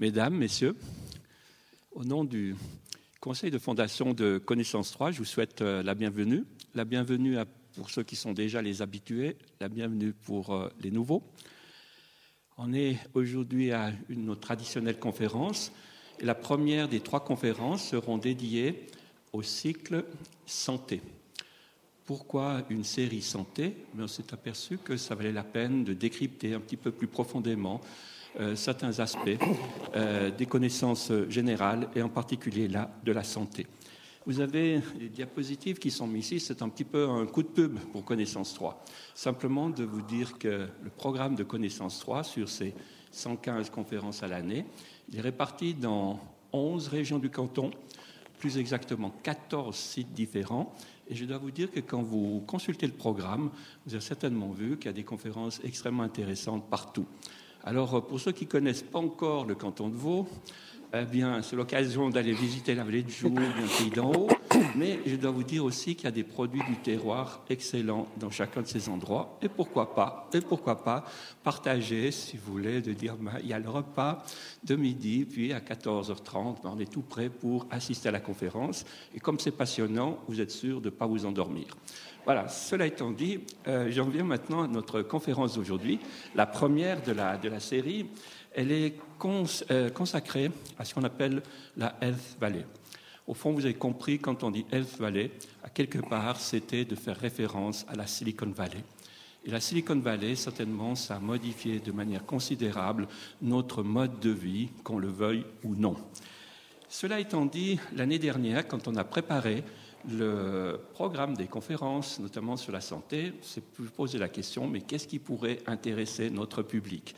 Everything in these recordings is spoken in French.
Mesdames, Messieurs, au nom du Conseil de fondation de Connaissance 3, je vous souhaite la bienvenue. La bienvenue pour ceux qui sont déjà les habitués, la bienvenue pour les nouveaux. On est aujourd'hui à une traditionnelle conférence. Et la première des trois conférences seront dédiées au cycle santé. Pourquoi une série santé ? Mais on s'est aperçu que ça valait la peine de décrypter un petit peu plus profondément certains aspects des connaissances générales et en particulier là de la santé. Vous avez les diapositives qui sont mises ici, c'est un petit peu un coup de pub pour Connaissance 3. Simplement de vous dire que le programme de Connaissance 3, sur ces 115 conférences à l'année, il est réparti dans 11 régions du canton, plus exactement 14 sites différents. Et je dois vous dire que quand vous consultez le programme, vous avez certainement vu qu'il y a des conférences extrêmement intéressantes partout. Alors, pour ceux qui ne connaissent pas encore le canton de Vaud, eh bien, c'est l'occasion d'aller visiter la vallée de Joux, bien Pays d'en Haut. Mais je dois vous dire aussi qu'il y a des produits du terroir excellents dans chacun de ces endroits. Et pourquoi pas partager, si vous voulez, de dire ben, il y a le repas de midi, puis à 14h30, ben, on est tout prêt pour assister à la conférence. Et comme c'est passionnant, vous êtes sûr de ne pas vous endormir. Voilà, cela étant dit, j'en viens maintenant à notre conférence d'aujourd'hui, la première de la série. Elle est consacrée à ce qu'on appelle la Health Valley. Au fond, vous avez compris, quand on dit Health Valley, à quelque part, c'était de faire référence à la Silicon Valley. Et la Silicon Valley, certainement, ça a modifié de manière considérable notre mode de vie, qu'on le veuille ou non. Cela étant dit, l'année dernière, quand on a préparé le programme des conférences, notamment sur la santé, c'est plus poser la question, mais qu'est-ce qui pourrait intéresser notre public ?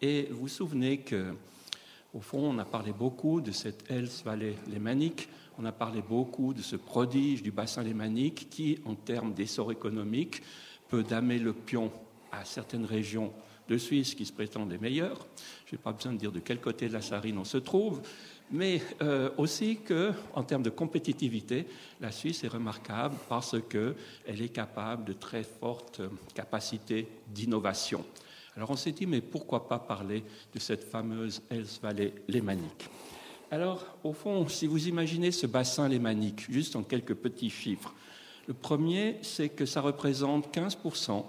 Et vous vous souvenez qu'au fond, on a parlé beaucoup de cette Health Valley lémanique, on a parlé beaucoup de ce prodige du bassin lémanique qui, en termes d'essor économique, peut damer le pion à certaines régions de Suisse qui se prétendent les meilleures. Je n'ai pas besoin de dire de quel côté de la Sarine on se trouve, mais aussi qu'en termes de compétitivité, la Suisse est remarquable parce qu'elle est capable de très fortes capacités d'innovation. Alors on s'est dit, mais pourquoi pas parler de cette fameuse Health Valley lémanique ? Alors, au fond, si vous imaginez ce bassin lémanique, juste en quelques petits chiffres, le premier, c'est que ça représente 15%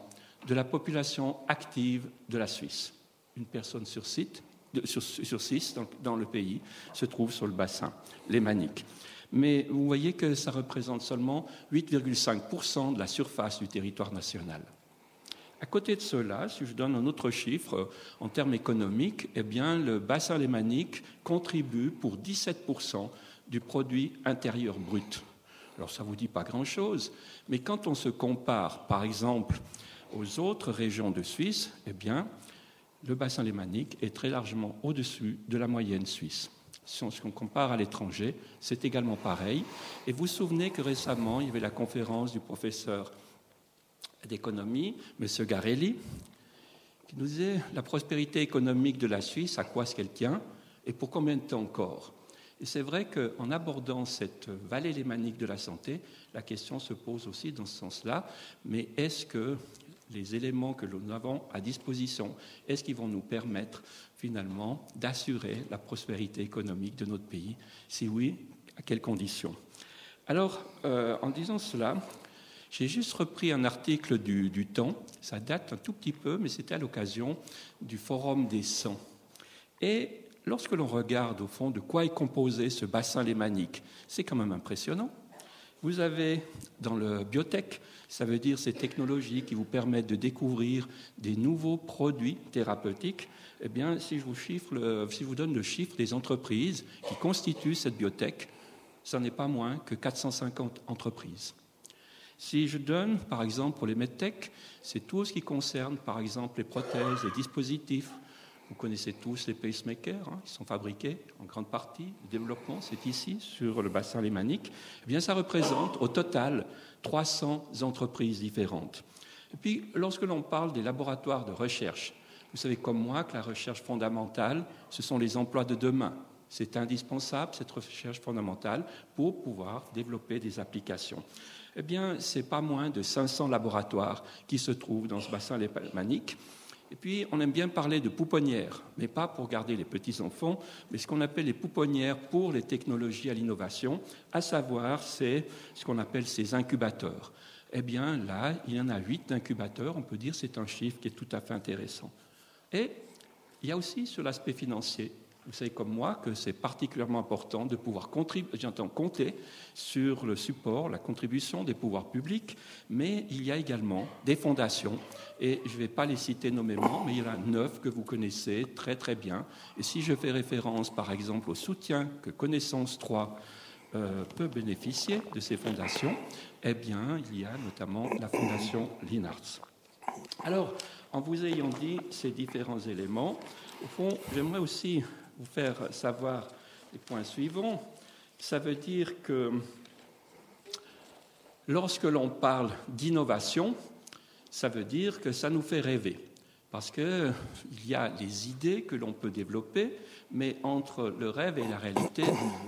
de la population active de la Suisse. Une personne sur six dans le pays se trouve sur le bassin lémanique. Mais vous voyez que ça représente seulement 8,5% de la surface du territoire national. À côté de cela, si je donne un autre chiffre en termes économiques, eh bien, le bassin lémanique contribue pour 17% du produit intérieur brut. Alors ça ne vous dit pas grand-chose, mais quand on se compare, par exemple, aux autres régions de Suisse, eh bien, le bassin lémanique est très largement au-dessus de la moyenne suisse. Si on se compare à l'étranger, c'est également pareil. Et vous vous souvenez que récemment, il y avait la conférence du professeur d'économie, M. Garelli, qui nous disait la prospérité économique de la Suisse, à quoi est-ce qu'elle tient et pour combien de temps encore ? Et c'est vrai qu'en abordant cette vallée lémanique de la santé, la question se pose aussi dans ce sens-là, mais est-ce que les éléments que nous avons à disposition, est-ce qu'ils vont nous permettre finalement d'assurer la prospérité économique de notre pays ? Si oui, à quelles conditions ? Alors, en disant cela, j'ai juste repris un article du Temps, ça date un tout petit peu, mais c'était à l'occasion du Forum des 100. Et lorsque l'on regarde au fond de quoi est composé ce bassin lémanique, c'est quand même impressionnant. Vous avez dans le biotech, ça veut dire ces technologies qui vous permettent de découvrir des nouveaux produits thérapeutiques. Eh bien, si je vous donne le chiffre des entreprises qui constituent cette biotech, ça n'est pas moins que 450 entreprises. Si je donne, par exemple, pour les medtech, c'est tout ce qui concerne, par exemple, les prothèses, les dispositifs. Vous connaissez tous les pacemakers, hein, ils sont fabriqués en grande partie. Le développement, c'est ici, sur le bassin lémanique. Eh bien, ça représente au total 300 entreprises différentes. Et puis, lorsque l'on parle des laboratoires de recherche, vous savez comme moi que la recherche fondamentale, ce sont les emplois de demain. C'est indispensable, cette recherche fondamentale, pour pouvoir développer des applications. Eh bien, c'est pas moins de 500 laboratoires qui se trouvent dans ce bassin lémanique. Et puis, on aime bien parler de pouponnières, mais pas pour garder les petits-enfants, mais ce qu'on appelle les pouponnières pour les technologies à l'innovation, à savoir, c'est ce qu'on appelle ces incubateurs. Eh bien, là, il y en a 8 incubateurs, on peut dire que c'est un chiffre qui est tout à fait intéressant. Et il y a aussi sur l'aspect financier. Vous savez comme moi que c'est particulièrement important de pouvoir compter sur le support, la contribution des pouvoirs publics, mais il y a également des fondations, et je ne vais pas les citer nommément, mais il y en a 9 que vous connaissez très très bien. Et si je fais référence par exemple au soutien que Connaissance 3 peut bénéficier de ces fondations, eh bien il y a notamment la fondation Linartz. Alors, en vous ayant dit ces différents éléments, au fond, j'aimerais aussi vous faire savoir les points suivants. Ça veut dire que lorsque l'on parle d'innovation, ça veut dire que ça nous fait rêver. Parce qu'il y a les idées que l'on peut développer, mais entre le rêve et la réalité,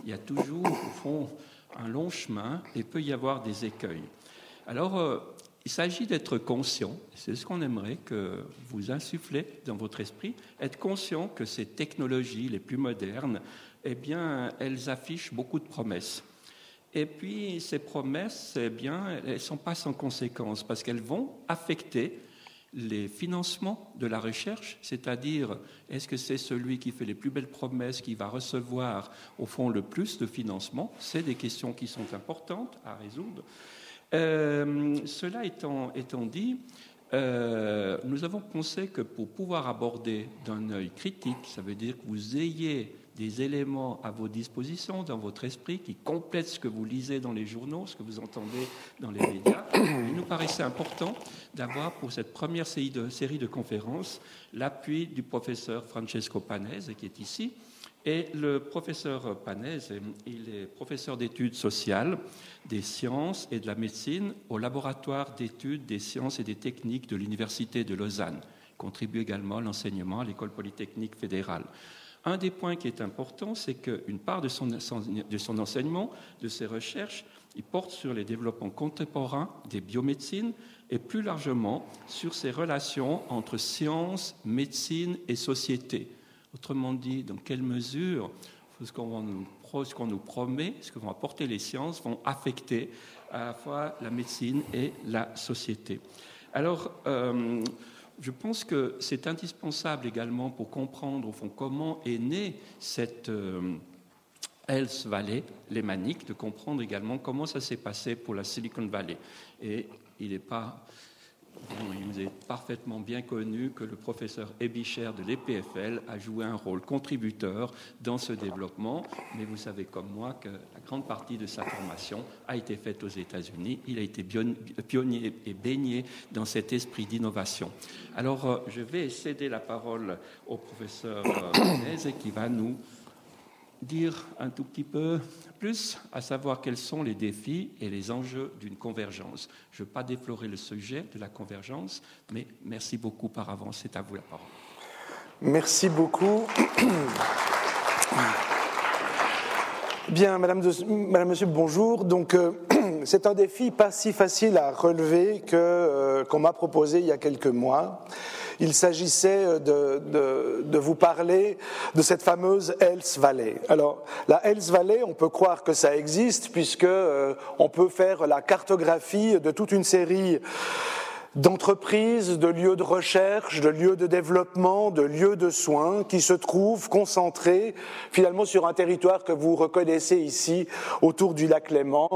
il y a toujours, au fond, un long chemin et peut y avoir des écueils. Alors, il s'agit d'être conscient, c'est ce qu'on aimerait que vous insufflez dans votre esprit, être conscient que ces technologies les plus modernes, eh bien, elles affichent beaucoup de promesses. Et puis, ces promesses, eh bien, elles ne sont pas sans conséquences, parce qu'elles vont affecter les financements de la recherche, c'est-à-dire, est-ce que c'est celui qui fait les plus belles promesses qui va recevoir, au fond, le plus de financement? C'est des questions qui sont importantes à résoudre. Cela étant dit, nous avons pensé que pour pouvoir aborder d'un œil critique, ça veut dire que vous ayez des éléments à vos dispositions dans votre esprit qui complètent ce que vous lisez dans les journaux, ce que vous entendez dans les médias. Il nous paraissait important d'avoir pour cette première série de conférences l'appui du professeur Francesco Panese qui est ici. Et le professeur Panese, il est professeur d'études sociales, des sciences et de la médecine au laboratoire d'études des sciences et des techniques de l'Université de Lausanne. Il contribue également à l'enseignement à l'École polytechnique fédérale. Un des points qui est important, c'est qu'une part de son enseignement, de ses recherches, il porte sur les développements contemporains des biomédecines et plus largement sur ces relations entre sciences, médecine et société. Autrement dit, dans quelle mesure ce qu'on nous promet, ce que vont apporter les sciences, vont affecter à la fois la médecine et la société. Alors, je pense que c'est indispensable également pour comprendre, au fond, comment est née cette Health Valley lémanique, de comprendre également comment ça s'est passé pour la Silicon Valley. Et il n'est pas... Il nous est parfaitement bien connu que le professeur Ebicher de l'EPFL a joué un rôle contributeur dans ce développement, mais vous savez comme moi que la grande partie de sa formation a été faite aux États-Unis. Il a été pionnier et baigné dans cet esprit d'innovation. Alors, je vais céder la parole au professeur Panese qui va nous dire un tout petit peu plus, à savoir quels sont les défis et les enjeux d'une convergence. Je ne veux pas déflorer le sujet de la convergence, mais merci beaucoup par avance. C'est à vous la parole. Merci beaucoup. Bien, Madame, Monsieur, bonjour. Donc, c'est un défi pas si facile à relever qu'on m'a proposé il y a quelques mois. Il s'agissait de vous parler de cette fameuse Health Valley. Alors, la Health Valley, on peut croire que ça existe puisque on peut faire la cartographie de toute une série d'entreprises, de lieux de recherche, de lieux de développement, de lieux de soins qui se trouvent concentrés finalement sur un territoire que vous reconnaissez ici autour du lac Léman.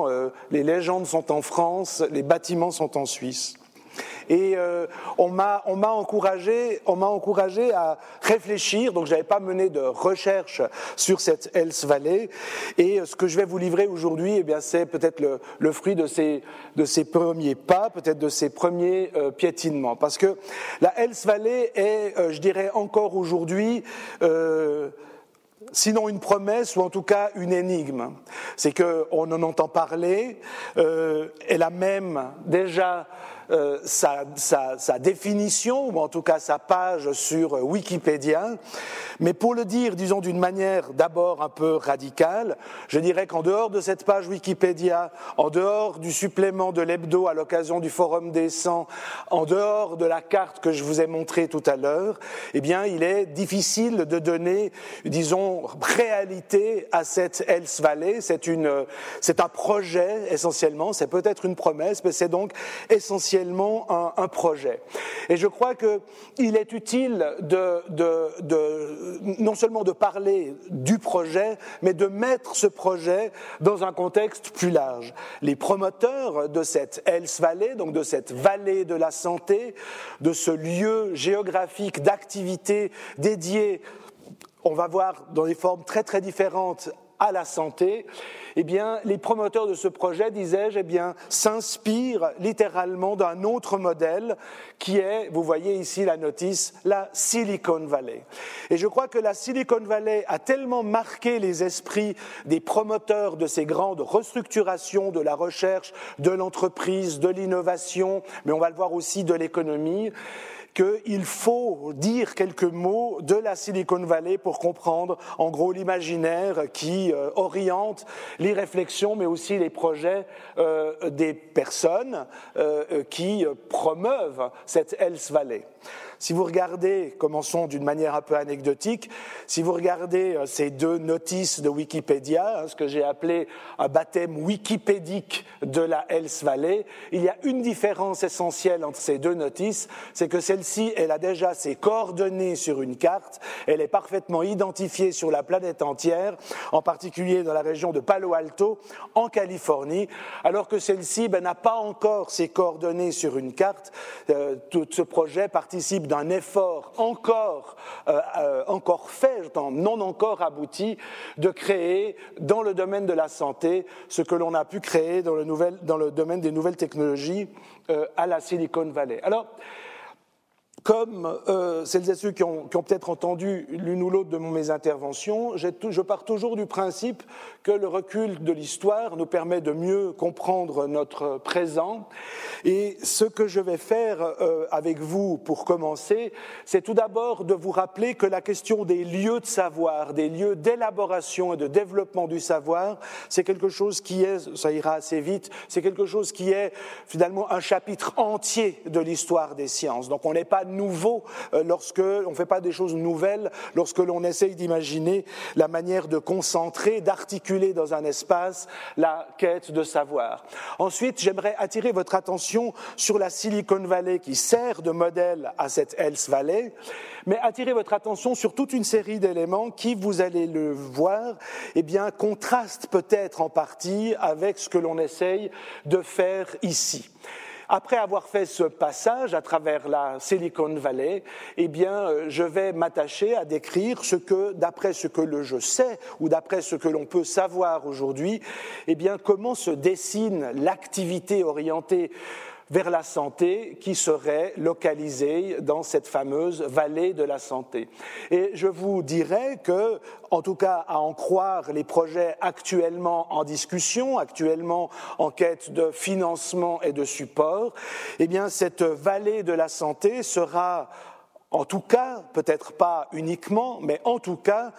Les légendes sont en France, les bâtiments sont en Suisse. Et on m'a encouragé à réfléchir, donc je n'avais pas mené de recherche sur cette Health Valley. Et ce que je vais vous livrer aujourd'hui, eh bien, c'est peut-être le fruit de ces premiers pas, peut-être de ces premiers piétinements. Parce que la Health Valley est, je dirais encore aujourd'hui... sinon une promesse ou en tout cas une énigme. C'est qu'on en entend parler, elle a même déjà sa définition, ou en tout cas sa page sur Wikipédia. Mais pour le dire, disons, d'une manière d'abord un peu radicale, je dirais qu'en dehors de cette page Wikipédia, en dehors du supplément de l'hebdo à l'occasion du Forum des 100, en dehors de la carte que je vous ai montrée tout à l'heure, eh bien, il est difficile de donner, disons, réalité à cette Health Valley. C'est un projet essentiellement, c'est peut-être une promesse, mais c'est donc essentiellement un projet. Et je crois qu'il est utile non seulement de parler du projet, mais de mettre ce projet dans un contexte plus large. Les promoteurs de cette Health Valley, donc de cette vallée de la santé, de ce lieu géographique d'activité dédié, on va voir dans des formes très très différentes, à la santé, eh bien, les promoteurs de ce projet, disais-je, eh bien, s'inspirent littéralement d'un autre modèle qui est, vous voyez ici la notice, la Silicon Valley. Et je crois que la Silicon Valley a tellement marqué les esprits des promoteurs de ces grandes restructurations de la recherche, de l'entreprise, de l'innovation, mais on va le voir aussi de l'économie, qu'il faut dire quelques mots de la Silicon Valley pour comprendre en gros l'imaginaire qui oriente les réflexions mais aussi les projets des personnes qui promeuvent cette Health Valley. Si vous regardez, commençons d'une manière un peu anecdotique, si vous regardez ces deux notices de Wikipédia, ce que j'ai appelé un baptême wikipédique de la Health Valley, il y a une différence essentielle entre ces deux notices, c'est que celle-ci, elle a déjà ses coordonnées sur une carte, elle est parfaitement identifiée sur la planète entière, en particulier dans la région de Palo Alto, en Californie, alors que celle-ci n'a pas encore ses coordonnées sur une carte. Tout ce projet participe d'un effort encore fait, non encore abouti, de créer dans le domaine de la santé ce que l'on a pu créer dans le domaine des nouvelles technologies à la Silicon Valley. Alors, comme celles et ceux qui ont peut-être entendu l'une ou l'autre de mes interventions, je pars toujours du principe que le recul de l'histoire nous permet de mieux comprendre notre présent. Et ce que je vais faire avec vous pour commencer, c'est tout d'abord de vous rappeler que la question des lieux de savoir, des lieux d'élaboration et de développement du savoir, c'est quelque chose qui est, ça ira assez vite, c'est quelque chose qui est finalement un chapitre entier de l'histoire des sciences. Donc on n'est pas nouveau lorsque on ne fait pas des choses nouvelles, lorsque l'on essaye d'imaginer la manière de concentrer, d'articuler dans un espace la quête de savoir. Ensuite, j'aimerais attirer votre attention sur la Silicon Valley qui sert de modèle à cette Health Valley, mais attirer votre attention sur toute une série d'éléments qui, vous allez le voir, eh bien, contrastent peut-être en partie avec ce que l'on essaye de faire ici. Après avoir fait ce passage à travers la Silicon Valley, eh bien, je vais m'attacher à décrire d'après ce que je sais ou d'après ce que l'on peut savoir aujourd'hui, eh bien, comment se dessine l'activité orientée vers la santé qui serait localisée dans cette fameuse vallée de la santé. Et je vous dirais que, en tout cas à en croire les projets actuellement en discussion, actuellement en quête de financement et de support, eh bien cette vallée de la santé sera, en tout cas, peut-être pas uniquement, mais en tout cas,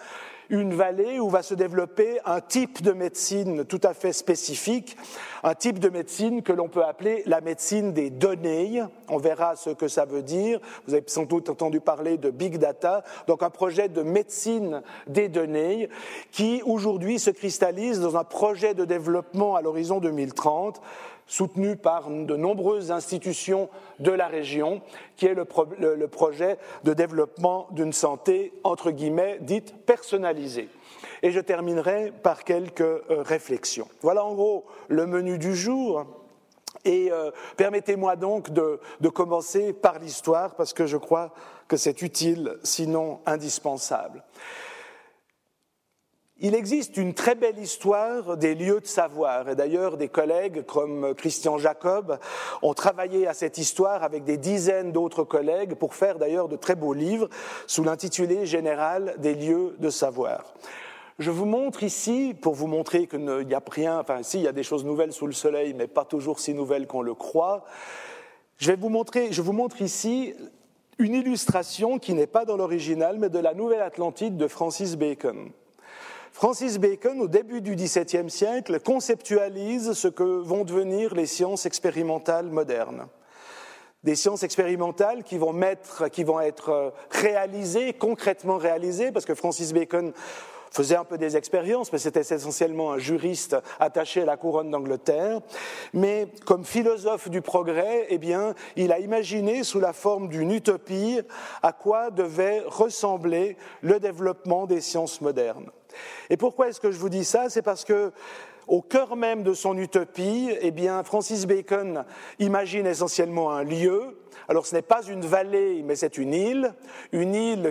une vallée où va se développer un type de médecine tout à fait spécifique, un type de médecine que l'on peut appeler la médecine des données. On verra ce que ça veut dire. Vous avez sans doute entendu parler de Big Data, donc un projet de médecine des données qui aujourd'hui se cristallise dans un projet de développement à l'horizon 2030 soutenu par de nombreuses institutions de la région, qui est le projet de développement d'une santé, entre guillemets, dite personnalisée. Et je terminerai par quelques réflexions. Voilà en gros le menu du jour. Et permettez-moi donc de commencer par l'histoire, parce que je crois que c'est utile, sinon indispensable. Il existe une très belle histoire des lieux de savoir, et d'ailleurs des collègues comme Christian Jacob ont travaillé à cette histoire avec des dizaines d'autres collègues pour faire d'ailleurs de très beaux livres sous l'intitulé général des lieux de savoir. Je vous montre ici, pour vous montrer qu'il n'y a rien, enfin si, il y a des choses nouvelles sous le soleil, mais pas toujours si nouvelles qu'on le croit, Je vous montre ici une illustration qui n'est pas dans l'original, mais de la Nouvelle Atlantide de Francis Bacon. Francis Bacon, au début du XVIIe siècle, conceptualise ce que vont devenir les sciences expérimentales modernes. Des sciences expérimentales qui vont être réalisées, concrètement réalisées, parce que Francis Bacon faisait un peu des expériences, mais c'était essentiellement un juriste attaché à la couronne d'Angleterre. Mais comme philosophe du progrès, eh bien, il a imaginé sous la forme d'une utopie à quoi devait ressembler le développement des sciences modernes. Et pourquoi est-ce que je vous dis ça ? C'est parce que au cœur même de son utopie, eh bien, Francis Bacon imagine essentiellement un lieu. Alors ce n'est pas une vallée, mais c'est une île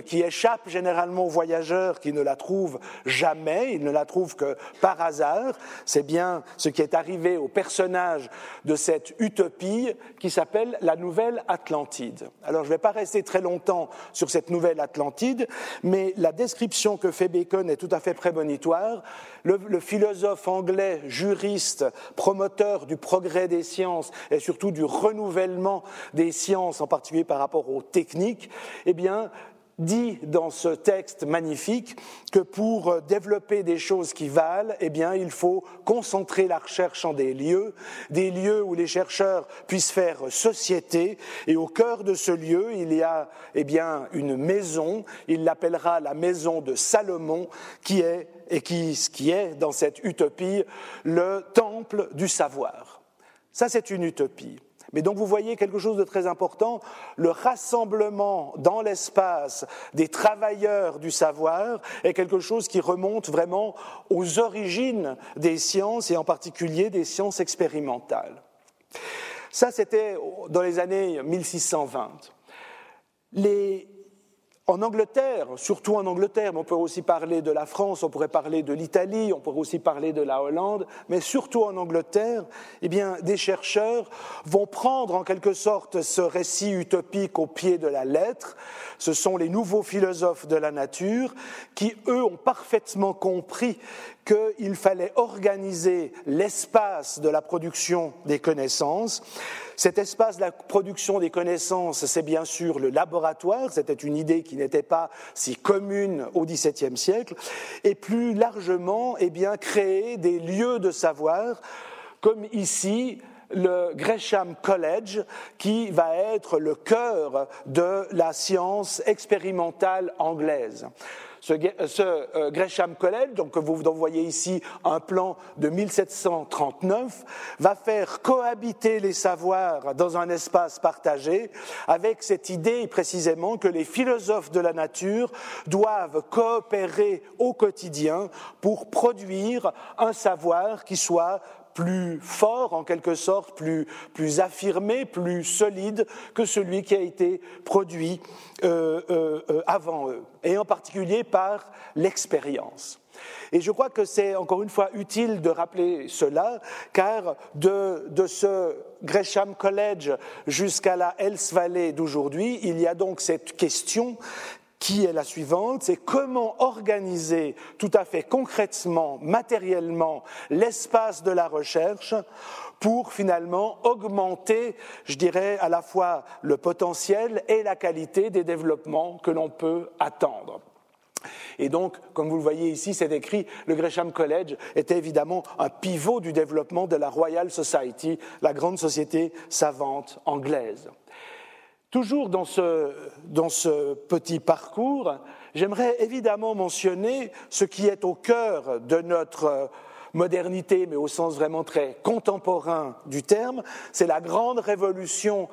qui échappe généralement aux voyageurs qui ne la trouvent jamais, ils ne la trouvent que par hasard. C'est bien ce qui est arrivé au personnage de cette utopie qui s'appelle la Nouvelle Atlantide. Alors je ne vais pas rester très longtemps sur cette Nouvelle Atlantide, mais la description que fait Bacon est tout à fait prémonitoire. Le philosophe anglais, juriste, promoteur du progrès des sciences et surtout du renouvellement des sciences, en particulier par rapport aux techniques, eh bien, dit dans ce texte magnifique que pour développer des choses qui valent, eh bien, il faut concentrer la recherche en des lieux où les chercheurs puissent faire société. Et au cœur de ce lieu, il y a eh bien, une maison, il l'appellera la maison de Salomon, qui est dans cette utopie le temple du savoir. Ça, c'est une utopie. Mais donc vous voyez quelque chose de très important, le rassemblement dans l'espace des travailleurs du savoir est quelque chose qui remonte vraiment aux origines des sciences et en particulier des sciences expérimentales. Ça, c'était dans les années 1620. En Angleterre, surtout en Angleterre, mais on peut aussi parler de la France, on pourrait parler de l'Italie, on pourrait aussi parler de la Hollande, mais surtout en Angleterre, eh bien, des chercheurs vont prendre en quelque sorte ce récit utopique au pied de la lettre. Ce sont les nouveaux philosophes de la nature qui, eux, ont parfaitement compris qu'il fallait organiser l'espace de la production des connaissances. Cet espace de la production des connaissances, c'est bien sûr le laboratoire, c'était une idée qui n'était pas si commune au XVIIe siècle, et plus largement, eh bien, créer des lieux de savoir, comme ici, le Gresham College, qui va être le cœur de la science expérimentale anglaise. Ce Gresham College, donc, dont vous voyez ici un plan de 1739, va faire cohabiter les savoirs dans un espace partagé avec cette idée précisément que les philosophes de la nature doivent coopérer au quotidien pour produire un savoir qui soit plus fort en quelque sorte, plus affirmé, plus solide que celui qui a été produit avant eux, et en particulier par l'expérience. Et je crois que c'est encore une fois utile de rappeler cela, car de ce Gresham College jusqu'à la Health Valley d'aujourd'hui, il y a donc cette question qui est la suivante, c'est comment organiser tout à fait concrètement, matériellement, l'espace de la recherche pour finalement augmenter, je dirais, à la fois le potentiel et la qualité des développements que l'on peut attendre. Et donc, comme vous le voyez ici, c'est écrit, le Gresham College était évidemment un pivot du développement de la Royal Society, la grande société savante anglaise. Toujours dans ce petit parcours, j'aimerais évidemment mentionner ce qui est au cœur de notre modernité, mais au sens vraiment très contemporain du terme, c'est la grande révolution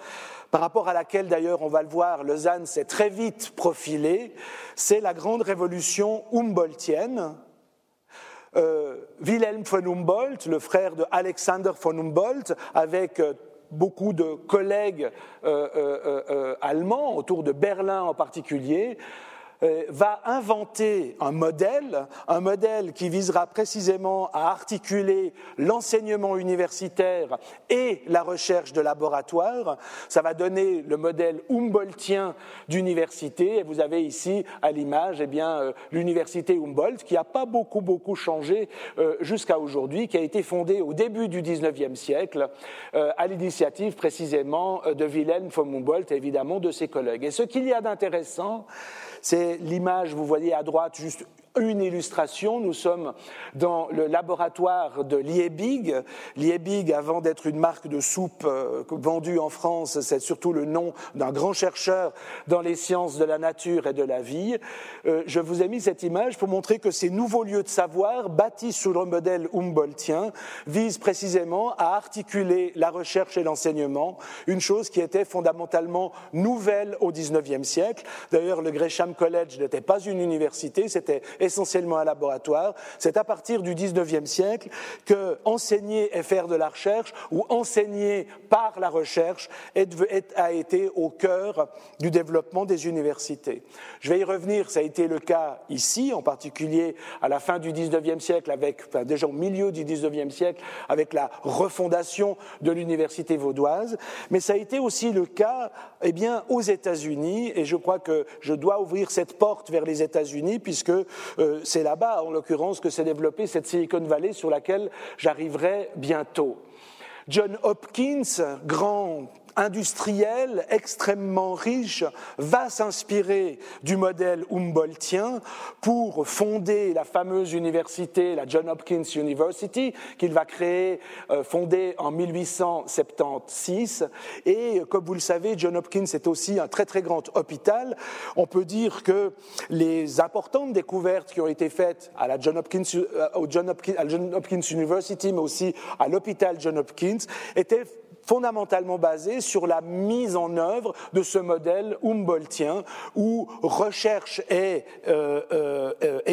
par rapport à laquelle, d'ailleurs, on va le voir, Lausanne s'est très vite profilée, c'est la grande révolution humboldtienne. Wilhelm von Humboldt, le frère de Alexander von Humboldt, avec beaucoup de collègues allemands, autour de Berlin en particulier, va inventer un modèle qui visera précisément à articuler l'enseignement universitaire et la recherche de laboratoire. Ça va donner le modèle humboldtien d'université. Et vous avez ici à l'image l'université Humboldt qui n'a pas beaucoup changé jusqu'à aujourd'hui, qui a été fondée au début du 19e siècle à l'initiative précisément de Wilhelm von Humboldt et évidemment de ses collègues. Et ce qu'il y a d'intéressant, c'est l'image, vous voyez à droite, juste une illustration. Nous sommes dans le laboratoire de Liebig. Liebig, avant d'être une marque de soupe vendue en France, c'est surtout le nom d'un grand chercheur dans les sciences de la nature et de la vie. Je vous ai mis cette image pour montrer que ces nouveaux lieux de savoir, bâtis sous le modèle humboldtien, visent précisément à articuler la recherche et l'enseignement, une chose qui était fondamentalement nouvelle au XIXe siècle. D'ailleurs, le Gresham College n'était pas une université, c'était essentiellement un laboratoire. C'est à partir du 19e siècle que enseigner et faire de la recherche ou enseigner par la recherche a été au cœur du développement des universités. Je vais y revenir, ça a été le cas ici, en particulier à la fin du 19e siècle, déjà au milieu du 19e siècle, avec la refondation de l'université vaudoise, mais ça a été aussi le cas aux États-Unis, et je crois que je dois ouvrir cette porte vers les États-Unis puisque c'est là-bas, en l'occurrence, que s'est développée cette Silicon Valley sur laquelle j'arriverai bientôt. Johns Hopkins, grand industriel extrêmement riche, va s'inspirer du modèle humboldtien pour fonder la fameuse université, la Johns Hopkins University, qu'il va créer, fondée en 1876. Et comme vous le savez, Johns Hopkins est aussi un très très grand hôpital. On peut dire que les importantes découvertes qui ont été faites à la Johns Hopkins University, mais aussi à l'hôpital Johns Hopkins, étaient fondamentalement basé sur la mise en œuvre de ce modèle humboldtien où recherche et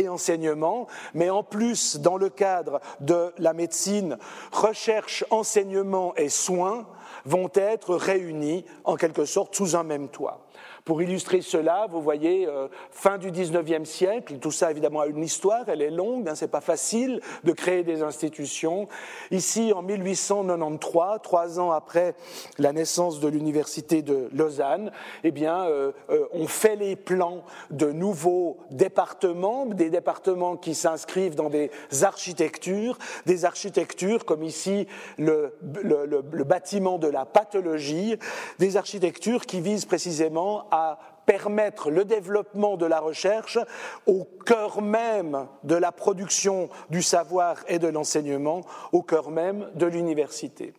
enseignement, mais en plus, dans le cadre de la médecine, recherche, enseignement et soins vont être réunis en quelque sorte sous un même toit. Pour illustrer cela, vous voyez, fin du 19e siècle, tout ça évidemment a une histoire, elle est longue, c'est pas facile de créer des institutions. Ici, en 1893, 3 ans après la naissance de l'université de Lausanne, on fait les plans de nouveaux départements, des départements qui s'inscrivent dans des architectures comme ici le bâtiment de la pathologie, des architectures qui visent précisément à permettre le développement de la recherche au cœur même de la production du savoir et de l'enseignement, au cœur même de l'université.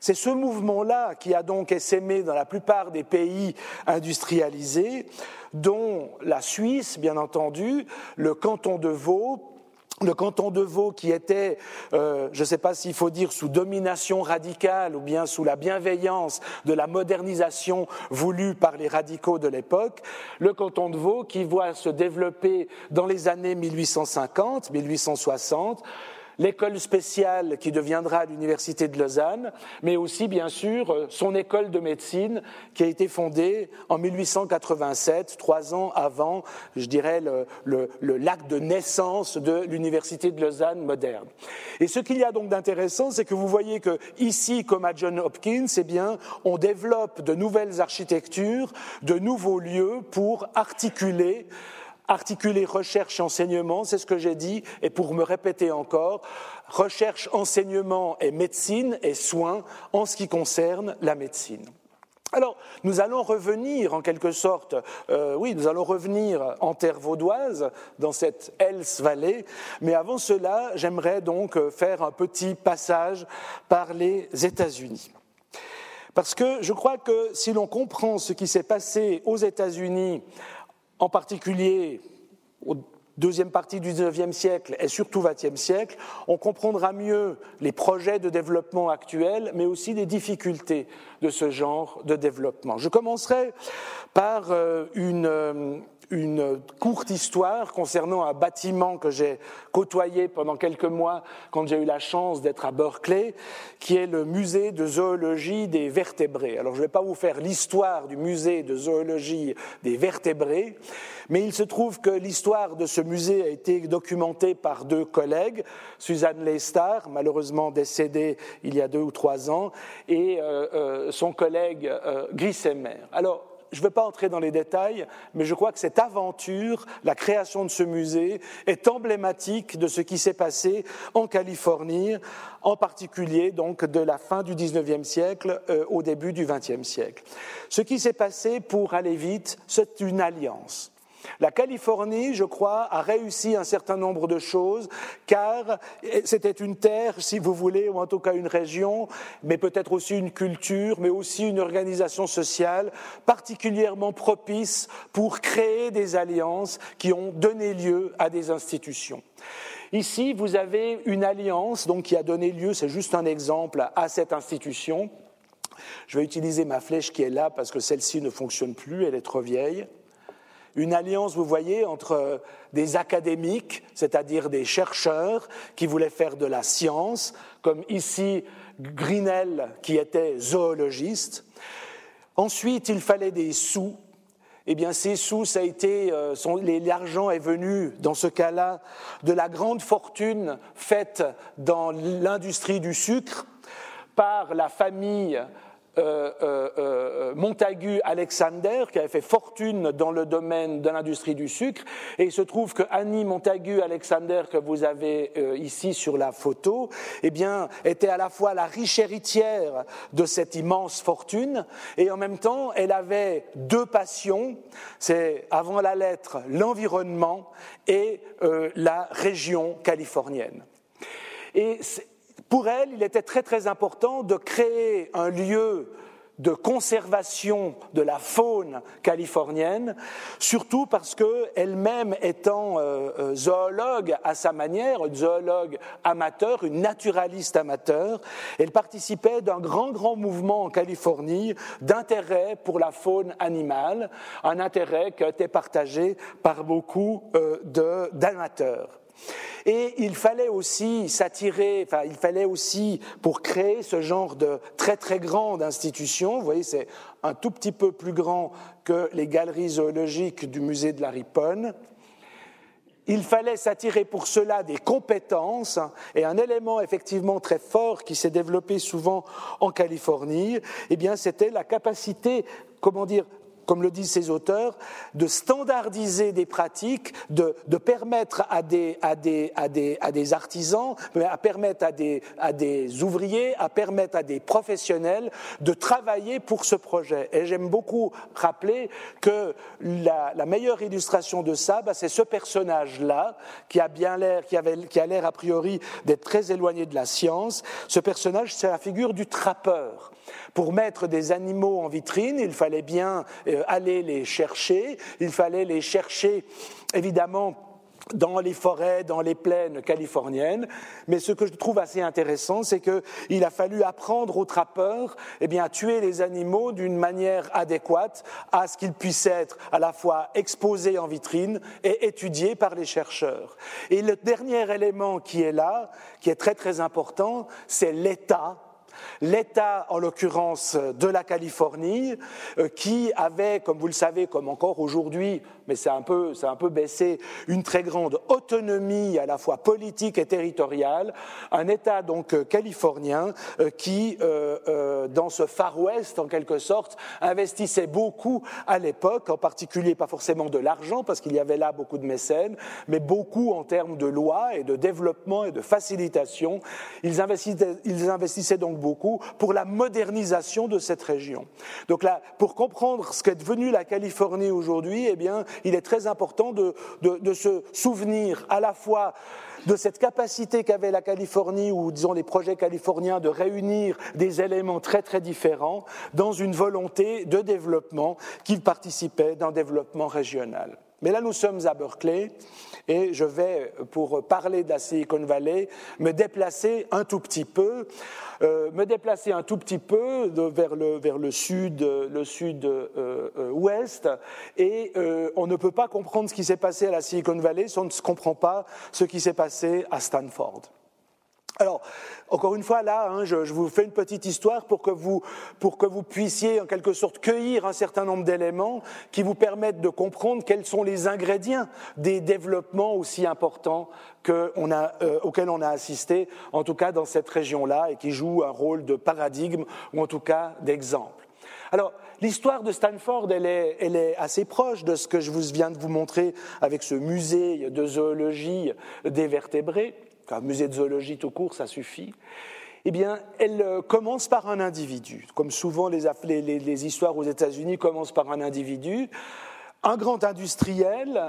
C'est ce mouvement-là qui a donc essaimé dans la plupart des pays industrialisés, dont la Suisse, bien entendu, le canton de Vaud. Le canton de Vaud qui était, je ne sais pas s'il faut dire sous domination radicale ou bien sous la bienveillance de la modernisation voulue par les radicaux de l'époque, le canton de Vaud qui voit se développer dans les années 1850, 1860, l'école spéciale qui deviendra l'université de Lausanne, mais aussi bien sûr son école de médecine qui a été fondée en 1887, 3 ans avant, je dirais, l'acte de naissance de l'université de Lausanne moderne. Et ce qu'il y a donc d'intéressant, c'est que vous voyez que ici, comme à Johns Hopkins, on développe de nouvelles architectures, de nouveaux lieux pour articuler recherche et enseignement, c'est ce que j'ai dit, et pour me répéter encore, recherche, enseignement et médecine et soins en ce qui concerne la médecine. Alors, nous allons revenir en quelque sorte, en terre vaudoise, dans cette Health Valley, mais avant cela, j'aimerais donc faire un petit passage par les États-Unis. Parce que je crois que si l'on comprend ce qui s'est passé aux États-Unis, en particulier au deuxième partie du XIXe siècle et surtout XXe siècle, on comprendra mieux les projets de développement actuels, mais aussi les difficultés de ce genre de développement. Je commencerai par une une courte histoire concernant un bâtiment que j'ai côtoyé pendant quelques mois quand j'ai eu la chance d'être à Berkeley, qui est le musée de zoologie des vertébrés. Alors je ne vais pas vous faire l'histoire du musée de zoologie des vertébrés, mais il se trouve que l'histoire de ce musée a été documentée par deux collègues, Suzanne Lestar, malheureusement décédée il y a 2 ou 3 ans, et son collègue Grissemer. Alors, je ne vais pas entrer dans les détails, mais je crois que cette aventure, la création de ce musée, est emblématique de ce qui s'est passé en Californie, en particulier donc de la fin du 19e siècle au début du 20e siècle. Ce qui s'est passé, pour aller vite, c'est une alliance. La Californie, je crois, a réussi un certain nombre de choses, car c'était une terre, si vous voulez, ou en tout cas une région, mais peut-être aussi une culture, mais aussi une organisation sociale particulièrement propice pour créer des alliances qui ont donné lieu à des institutions. Ici, vous avez une alliance donc, qui a donné lieu, c'est juste un exemple, à cette institution. Je vais utiliser ma flèche qui est là parce que celle-ci ne fonctionne plus, elle est trop vieille. Une alliance, vous voyez, entre des académiques, c'est-à-dire des chercheurs qui voulaient faire de la science, comme ici Grinnell qui était zoologiste. Ensuite, il fallait des sous. Eh bien, ces sous, ça a été, l'argent est venu, dans ce cas-là, de la grande fortune faite dans l'industrie du sucre par la famille Montagu-Alexander, qui avait fait fortune dans le domaine de l'industrie du sucre, et il se trouve que Annie Montagu-Alexander, que vous avez ici sur la photo, eh bien, était à la fois la riche héritière de cette immense fortune, et en même temps, elle avait deux passions, c'est avant la lettre l'environnement et la région californienne. Et pour elle, il était très très important de créer un lieu de conservation de la faune californienne, surtout parce qu'elle-même étant zoologue à sa manière, une zoologue amateur, une naturaliste amateur, elle participait d'un grand mouvement en Californie d'intérêt pour la faune animale, un intérêt qui était partagé par beaucoup d'amateurs. Et il fallait aussi, pour créer ce genre de très très grande institution, vous voyez c'est un tout petit peu plus grand que les galeries zoologiques du musée de la Riponne, il fallait s'attirer pour cela des compétences, et un élément effectivement très fort qui s'est développé souvent en Californie, eh bien c'était la capacité, comme le disent ces auteurs, de standardiser des pratiques, de permettre à des artisans, à permettre à des ouvriers, à permettre à des professionnels de travailler pour ce projet. Et j'aime beaucoup rappeler que la meilleure illustration de ça, c'est ce personnage-là, qui a l'air a priori d'être très éloigné de la science. Ce personnage, c'est la figure du trappeur. Pour mettre des animaux en vitrine, il fallait bien aller les chercher, évidemment dans les forêts, dans les plaines californiennes, mais ce que je trouve assez intéressant, c'est qu'il a fallu apprendre aux trappeurs à tuer les animaux d'une manière adéquate à ce qu'ils puissent être à la fois exposés en vitrine et étudiés par les chercheurs. Et le dernier élément qui est là, qui est très très important, c'est l'État. L'État, en l'occurrence de la Californie, qui avait, comme vous le savez, comme encore aujourd'hui, mais c'est un peu baissé, une très grande autonomie à la fois politique et territoriale, un État donc californien qui, dans ce Far West en quelque sorte, investissait beaucoup à l'époque, en particulier pas forcément de l'argent, parce qu'il y avait là beaucoup de mécènes, mais beaucoup en termes de loi et de développement et de facilitation. Ils investissaient donc beaucoup pour la modernisation de cette région. Donc là, pour comprendre ce qu'est devenue la Californie aujourd'hui, il est très important de se souvenir à la fois de cette capacité qu'avait la Californie, ou disons les projets californiens, de réunir des éléments très très différents dans une volonté de développement qui participait d'un développement régional. Mais là, nous sommes à Berkeley et je vais, pour parler de la Silicon Valley, me déplacer un tout petit peu vers le sud-ouest et on ne peut pas comprendre ce qui s'est passé à la Silicon Valley si on ne comprend pas ce qui s'est passé à Stanford. Alors, encore une fois, là, je vous fais une petite histoire pour que vous puissiez, en quelque sorte, cueillir un certain nombre d'éléments qui vous permettent de comprendre quels sont les ingrédients des développements aussi importants auxquels on a assisté, en tout cas dans cette région-là, et qui jouent un rôle de paradigme, ou en tout cas d'exemple. Alors, l'histoire de Stanford, elle est assez proche de ce que je viens de vous montrer avec ce musée de zoologie des vertébrés. Un musée de zoologie tout court, ça suffit. Eh bien, elle commence par un individu. Comme souvent, les histoires aux États-Unis commencent par un individu. Un grand industriel,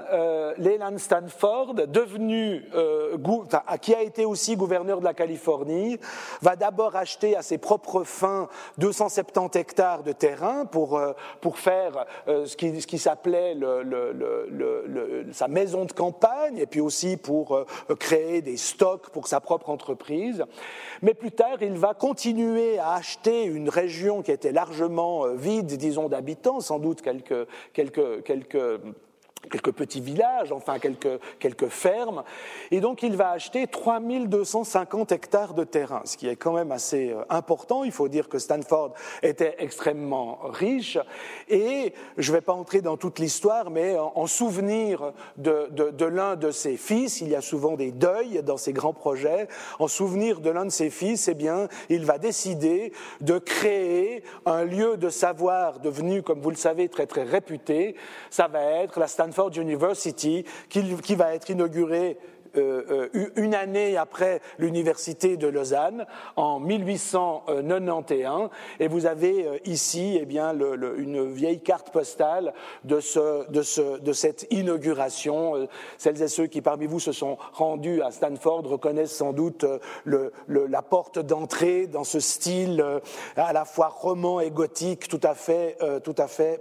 Leland Stanford, qui a été aussi gouverneur de la Californie, va d'abord acheter à ses propres fins 270 hectares de terrain pour faire ce qui s'appelait sa maison de campagne, et puis aussi pour créer des stocks pour sa propre entreprise. Mais plus tard, il va continuer à acheter une région qui était largement vide, disons, d'habitants, sans doute quelques petits villages, enfin quelques fermes. Et donc, il va acheter 3250 hectares de terrain, ce qui est quand même assez important. Il faut dire que Stanford était extrêmement riche. Et je ne vais pas entrer dans toute l'histoire, mais en souvenir de l'un de ses fils, il y a souvent des deuils dans ces grands projets, en souvenir de l'un de ses fils, eh bien, il va décider de créer un lieu de savoir devenu, comme vous le savez, très, très réputé. Ça va être la Stanford University, qui va être inaugurée une année après l'université de Lausanne, en 1891, et vous avez ici, eh bien, une vieille carte postale de cette inauguration. Celles et ceux qui parmi vous se sont rendus à Stanford reconnaissent sans doute la porte d'entrée dans ce style à la fois roman et gothique tout à fait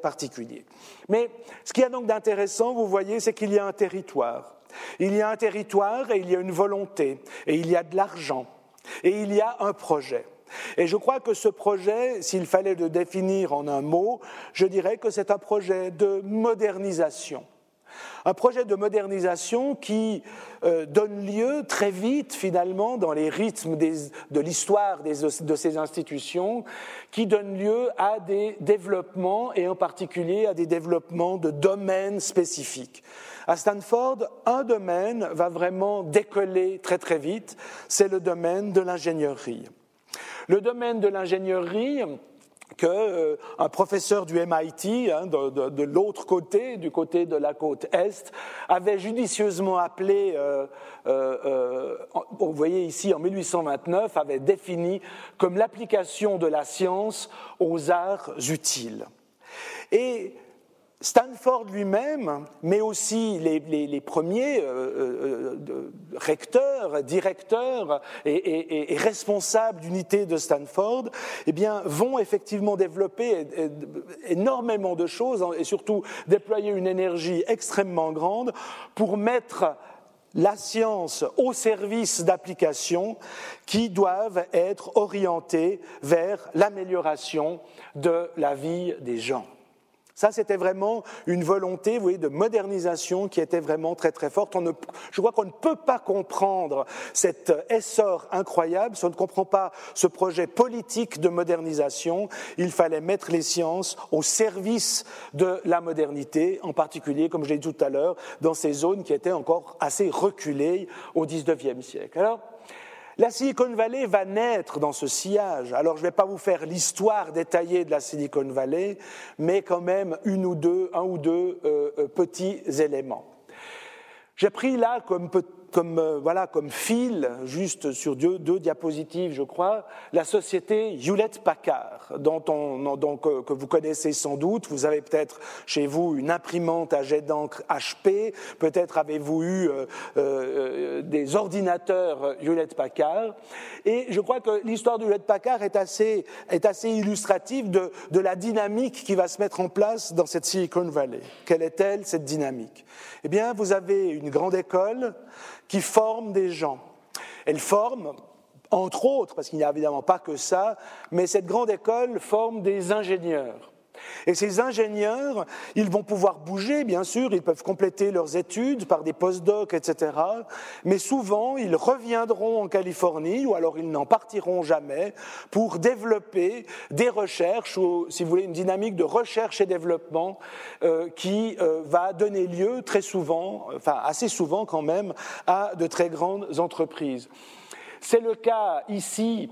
particulier. Mais ce qu'il y a donc d'intéressant, vous voyez, c'est qu'il y a un territoire. Il y a un territoire et il y a une volonté, et il y a de l'argent, et il y a un projet. Et je crois que ce projet, s'il fallait le définir en un mot, je dirais que c'est un projet de modernisation. Un projet de modernisation qui donne lieu très vite, finalement, dans les rythmes de l'histoire de ces institutions, qui donne lieu à des développements, et en particulier à des développements de domaines spécifiques. À Stanford, un domaine va vraiment décoller très très vite, c'est le domaine de l'ingénierie. Le domaine de l'ingénierie qu'un professeur du MIT, de l'autre côté, du côté de la côte Est, avait judicieusement appelé, vous voyez ici en 1829, avait défini comme l'application de la science aux arts utiles. Et Stanford lui-même, mais aussi les premiers recteurs, directeurs et responsables d'unités de Stanford, eh bien, vont effectivement développer énormément de choses et surtout déployer une énergie extrêmement grande pour mettre la science au service d'applications qui doivent être orientées vers l'amélioration de la vie des gens. Ça, c'était vraiment une volonté, vous voyez, de modernisation qui était vraiment très très forte. Je crois qu'on ne peut pas comprendre cet essor incroyable si on ne comprend pas ce projet politique de modernisation. Il fallait mettre les sciences au service de la modernité, en particulier, comme je l'ai dit tout à l'heure, dans ces zones qui étaient encore assez reculées au XIXe siècle. Alors, la Silicon Valley va naître dans ce sillage. Alors, je ne vais pas vous faire l'histoire détaillée de la Silicon Valley, mais quand même un ou deux petits éléments. J'ai pris là comme comme fil, juste sur deux diapositives, je crois, la société Hewlett-Packard, que vous connaissez sans doute. Vous avez peut-être chez vous une imprimante à jet d'encre HP, peut-être avez-vous eu des ordinateurs Hewlett-Packard. Et je crois que l'histoire de Hewlett-Packard est assez illustrative de la dynamique qui va se mettre en place dans cette Silicon Valley. Quelle est-elle, cette dynamique ? Eh bien, vous avez une grande école qui forme des gens. Elle forme, entre autres, parce qu'il n'y a évidemment pas que ça, mais cette grande école forme des ingénieurs. Et ces ingénieurs, ils vont pouvoir bouger, bien sûr, ils peuvent compléter leurs études par des post-docs, etc. Mais souvent, ils reviendront en Californie, ou alors ils n'en partiront jamais, pour développer des recherches, ou si vous voulez, une dynamique de recherche et développement qui va donner lieu très souvent, enfin assez souvent quand même, à de très grandes entreprises. C'est le cas ici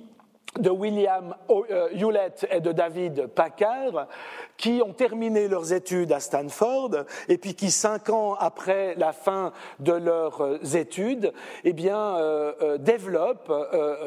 de William Hewlett et de David Packard, qui ont terminé leurs études à Stanford et puis qui, 5 ans après la fin de leurs études, développent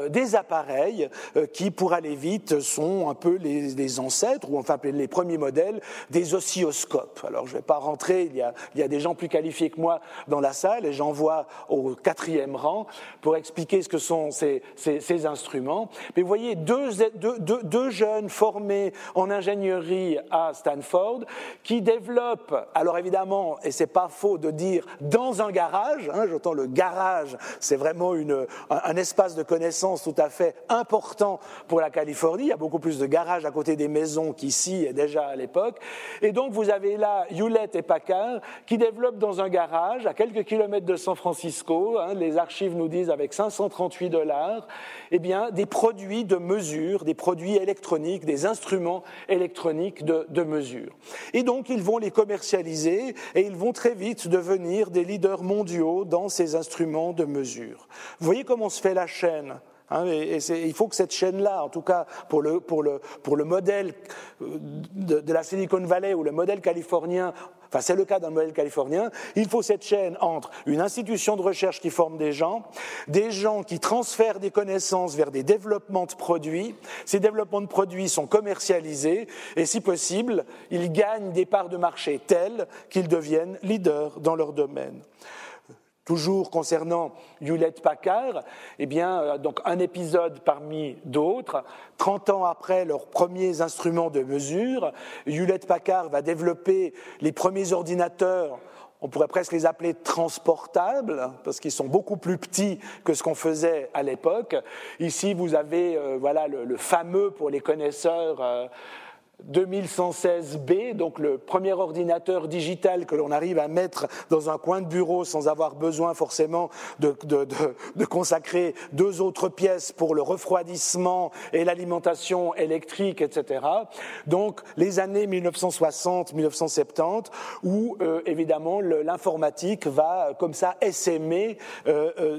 des appareils qui, pour aller vite, sont un peu les ancêtres, ou enfin les premiers modèles des oscilloscopes. Alors, je ne vais pas rentrer, il y a des gens plus qualifiés que moi dans la salle et j'en vois au 4e rang pour expliquer ce que sont ces instruments. Mais vous voyez, deux jeunes formés en ingénierie à Stanford qui développent, alors évidemment, et c'est pas faux de dire dans un garage, j'entends le garage, c'est vraiment un espace de connaissance tout à fait important pour la Californie, il y a beaucoup plus de garages à côté des maisons qu'ici et déjà à l'époque, et donc vous avez là Hewlett et Packard qui développent dans un garage à quelques kilomètres de San Francisco, les archives nous disent avec $538, des produits de mesure, des produits électroniques, des instruments électroniques de mesure. Et donc, ils vont les commercialiser et ils vont très vite devenir des leaders mondiaux dans ces instruments de mesure. Vous voyez comment se fait la chaîne ? Il faut que cette chaîne-là, en tout cas pour le modèle de la Silicon Valley ou le modèle californien, enfin c'est le cas d'un modèle californien, il faut cette chaîne entre une institution de recherche qui forme des gens qui transfèrent des connaissances vers des développements de produits, ces développements de produits sont commercialisés et si possible, ils gagnent des parts de marché telles qu'ils deviennent leaders dans leur domaine. Toujours concernant Hewlett-Packard, donc un épisode parmi d'autres, 30 ans après leurs premiers instruments de mesure, Hewlett-Packard va développer les premiers ordinateurs. On pourrait presque les appeler transportables, parce qu'ils sont beaucoup plus petits que ce qu'on faisait à l'époque. Ici, vous avez le fameux, pour les connaisseurs, 2116B, donc le premier ordinateur digital que l'on arrive à mettre dans un coin de bureau sans avoir besoin forcément de consacrer 2 autres pièces pour le refroidissement et l'alimentation électrique, etc. Donc les années 1960-1970 où évidemment l'informatique va comme ça essaimer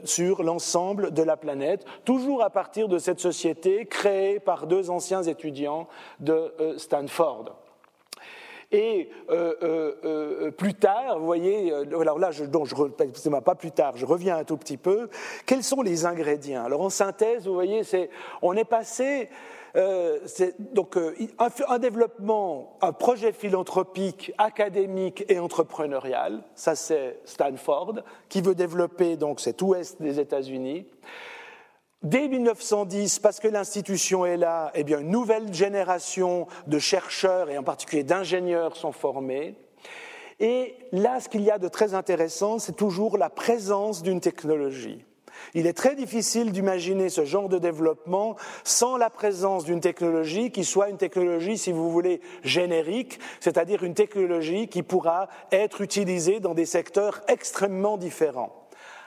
sur l'ensemble de la planète, toujours à partir de cette société créée par 2 anciens étudiants de Stanford. Et plus tard, vous voyez, alors là, je reviens un tout petit peu. Quels sont les ingrédients ? Alors en synthèse, vous voyez, on est passé. Un développement, un projet philanthropique, académique et entrepreneurial. Ça, c'est Stanford qui veut développer donc cet ouest des États-Unis. Dès 1910, parce que l'institution est là, une nouvelle génération de chercheurs et en particulier d'ingénieurs sont formés. Et là, ce qu'il y a de très intéressant, c'est toujours la présence d'une technologie. Il est très difficile d'imaginer ce genre de développement sans la présence d'une technologie qui soit une technologie, si vous voulez, générique, c'est-à-dire une technologie qui pourra être utilisée dans des secteurs extrêmement différents.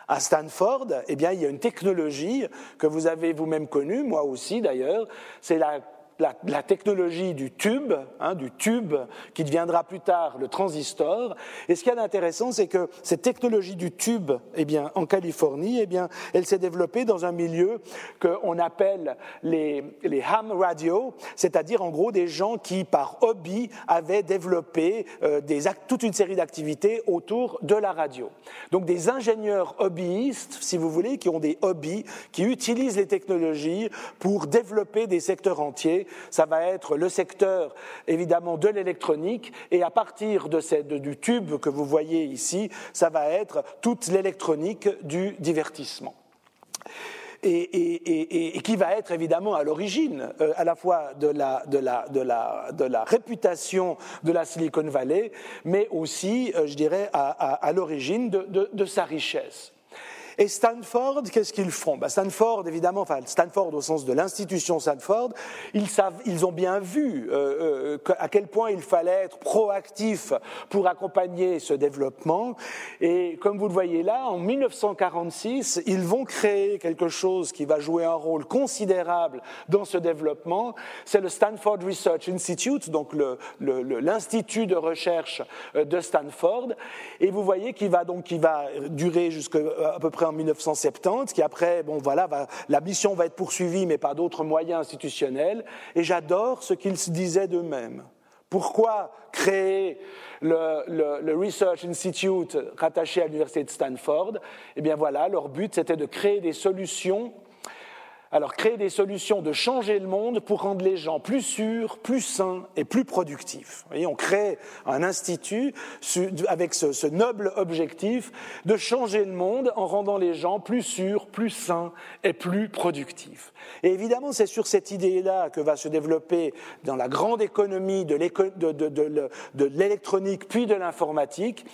À Stanford, il y a une technologie que vous avez vous-même connue, moi aussi d'ailleurs, c'est la la technologie du tube, qui deviendra plus tard le transistor. Et ce qu'il y a d'intéressant, c'est que cette technologie du tube, en Californie, elle s'est développée dans un milieu qu'on appelle les ham radio, c'est-à-dire en gros des gens qui, par hobby, avaient développé toute une série d'activités autour de la radio. Donc des ingénieurs hobbyistes, si vous voulez, qui ont des hobbies, qui utilisent les technologies pour développer des secteurs entiers. Ça va être le secteur, évidemment, de l'électronique, et à partir du tube que vous voyez ici, ça va être toute l'électronique du divertissement. Et qui va être évidemment à l'origine à la fois de la réputation de la Silicon Valley, mais aussi, je dirais, à l'origine de sa richesse. Et Stanford, qu'est-ce qu'ils font ? Stanford, évidemment, Stanford au sens de l'institution Stanford, ils ont bien vu à quel point il fallait être proactif pour accompagner ce développement. Et comme vous le voyez là, en 1946, ils vont créer quelque chose qui va jouer un rôle considérable dans ce développement. C'est le Stanford Research Institute, donc l'institut de recherche de Stanford. Et vous voyez qu'il va durer jusqu'à peu près en 1970, qui après, la mission va être poursuivie, mais par d'autres moyens institutionnels. Et j'adore ce qu'ils se disaient d'eux-mêmes. Pourquoi créer le Research Institute rattaché à l'université de Stanford ? Leur but, c'était de créer des solutions. Alors, créer des solutions de changer le monde pour rendre les gens plus sûrs, plus sains et plus productifs. Vous voyez, on crée un institut avec ce noble objectif de changer le monde en rendant les gens plus sûrs, plus sains et plus productifs. Et évidemment, c'est sur cette idée-là que va se développer dans la grande économie de l'électronique puis de l'informatique.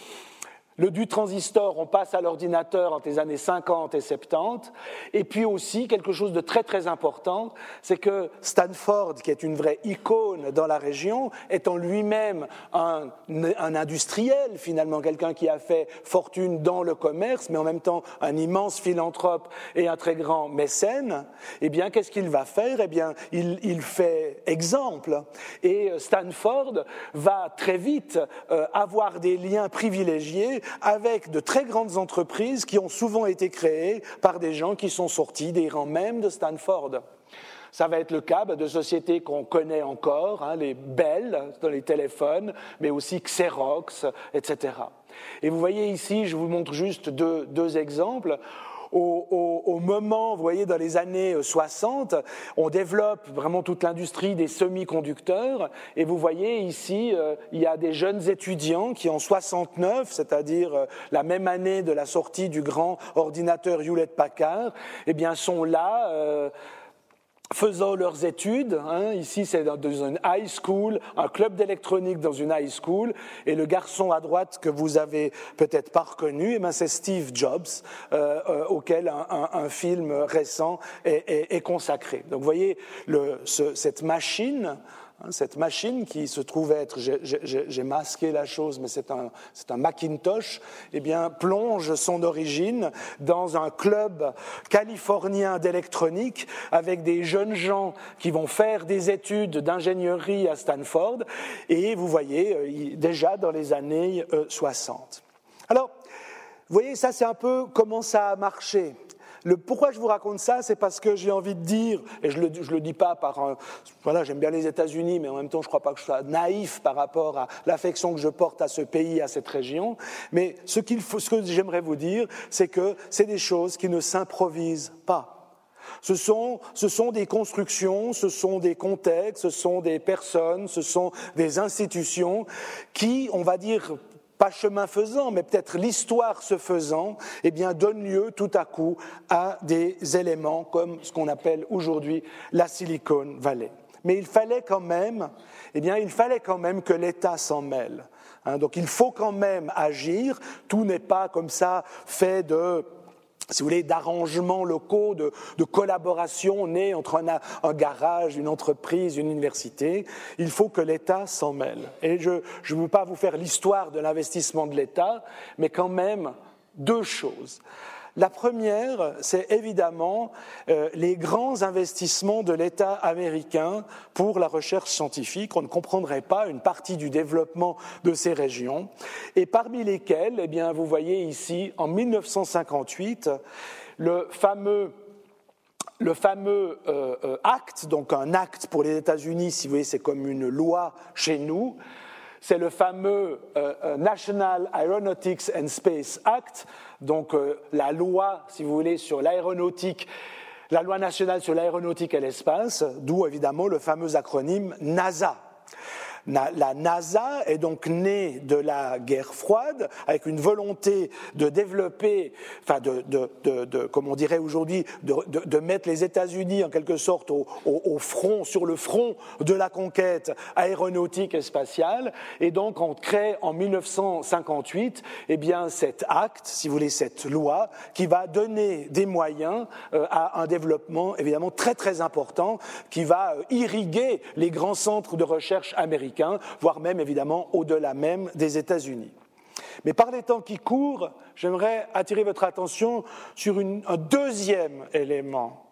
Du transistor, on passe à l'ordinateur entre les années 50 et 70. Et puis aussi, quelque chose de très très important, c'est que Stanford, qui est une vraie icône dans la région, est en lui-même un industriel, finalement, quelqu'un qui a fait fortune dans le commerce, mais en même temps un immense philanthrope et un très grand mécène. Qu'est-ce qu'il va faire ? Il fait exemple. Et Stanford va très vite avoir des liens privilégiés avec de très grandes entreprises qui ont souvent été créées par des gens qui sont sortis des rangs même de Stanford. Ça va être le cas de sociétés qu'on connaît encore, les Bell dans les téléphones, mais aussi Xerox, etc. Et vous voyez ici, je vous montre juste deux exemples. Au moment, vous voyez, dans les années 60, on développe vraiment toute l'industrie des semi-conducteurs. Et vous voyez ici, il y a des jeunes étudiants qui, en 69, c'est-à-dire la même année de la sortie du grand ordinateur Hewlett-Packard, sont là... faisant leurs études, ici c'est dans une high school, un club d'électronique dans une high school, et le garçon à droite que vous avez peut-être pas reconnu, c'est Steve Jobs, auquel un film récent est consacré. Donc vous voyez cette machine qui se trouve être, j'ai masqué la chose, mais c'est un Macintosh, plonge son origine dans un club californien d'électronique avec des jeunes gens qui vont faire des études d'ingénierie à Stanford, et vous voyez, déjà dans les années 60. Alors, vous voyez, ça c'est un peu comment ça a marché. Pourquoi je vous raconte ça, c'est parce que j'ai envie de dire, et je le dis pas par un... Voilà, j'aime bien les États-Unis, mais en même temps, je ne crois pas que je sois naïf par rapport à l'affection que je porte à ce pays, à cette région. Mais ce que j'aimerais vous dire, c'est que c'est des choses qui ne s'improvisent pas. Ce sont des constructions, ce sont des contextes, ce sont des personnes, ce sont des institutions qui, on va dire... pas chemin faisant, mais peut-être l'histoire se faisant, donne lieu tout à coup à des éléments comme ce qu'on appelle aujourd'hui la Silicon Valley. Mais il fallait quand même que l'État s'en mêle. Donc il faut quand même agir, tout n'est pas comme ça fait de... si vous voulez, d'arrangements locaux, de collaboration née entre un garage, une entreprise, une université. Il faut que l'État s'en mêle. Et je ne veux pas vous faire l'histoire de l'investissement de l'État, mais quand même deux choses. La première, c'est évidemment les grands investissements de l'État américain pour la recherche scientifique. On ne comprendrait pas une partie du développement de ces régions. Et parmi lesquelles, eh bien, vous voyez ici, en 1958, le fameux acte, donc un acte pour les États-Unis, si vous voulez, c'est comme une loi chez nous, c'est le fameux National Aeronautics and Space Act, donc la loi, si vous voulez, sur l'aéronautique, la loi nationale sur l'aéronautique et l'espace, d'où évidemment le fameux acronyme NASA. La NASA est donc née de la guerre froide avec une volonté de développer, enfin comme on dirait aujourd'hui, de mettre les États-Unis en quelque sorte sur le front de la conquête aéronautique et spatiale. Et donc on crée en 1958 cet acte, si vous voulez, cette loi qui va donner des moyens à un développement évidemment très très important qui va irriguer les grands centres de recherche américains, voire même évidemment au-delà même des États-Unis. Mais par les temps qui courent, j'aimerais attirer votre attention sur un deuxième élément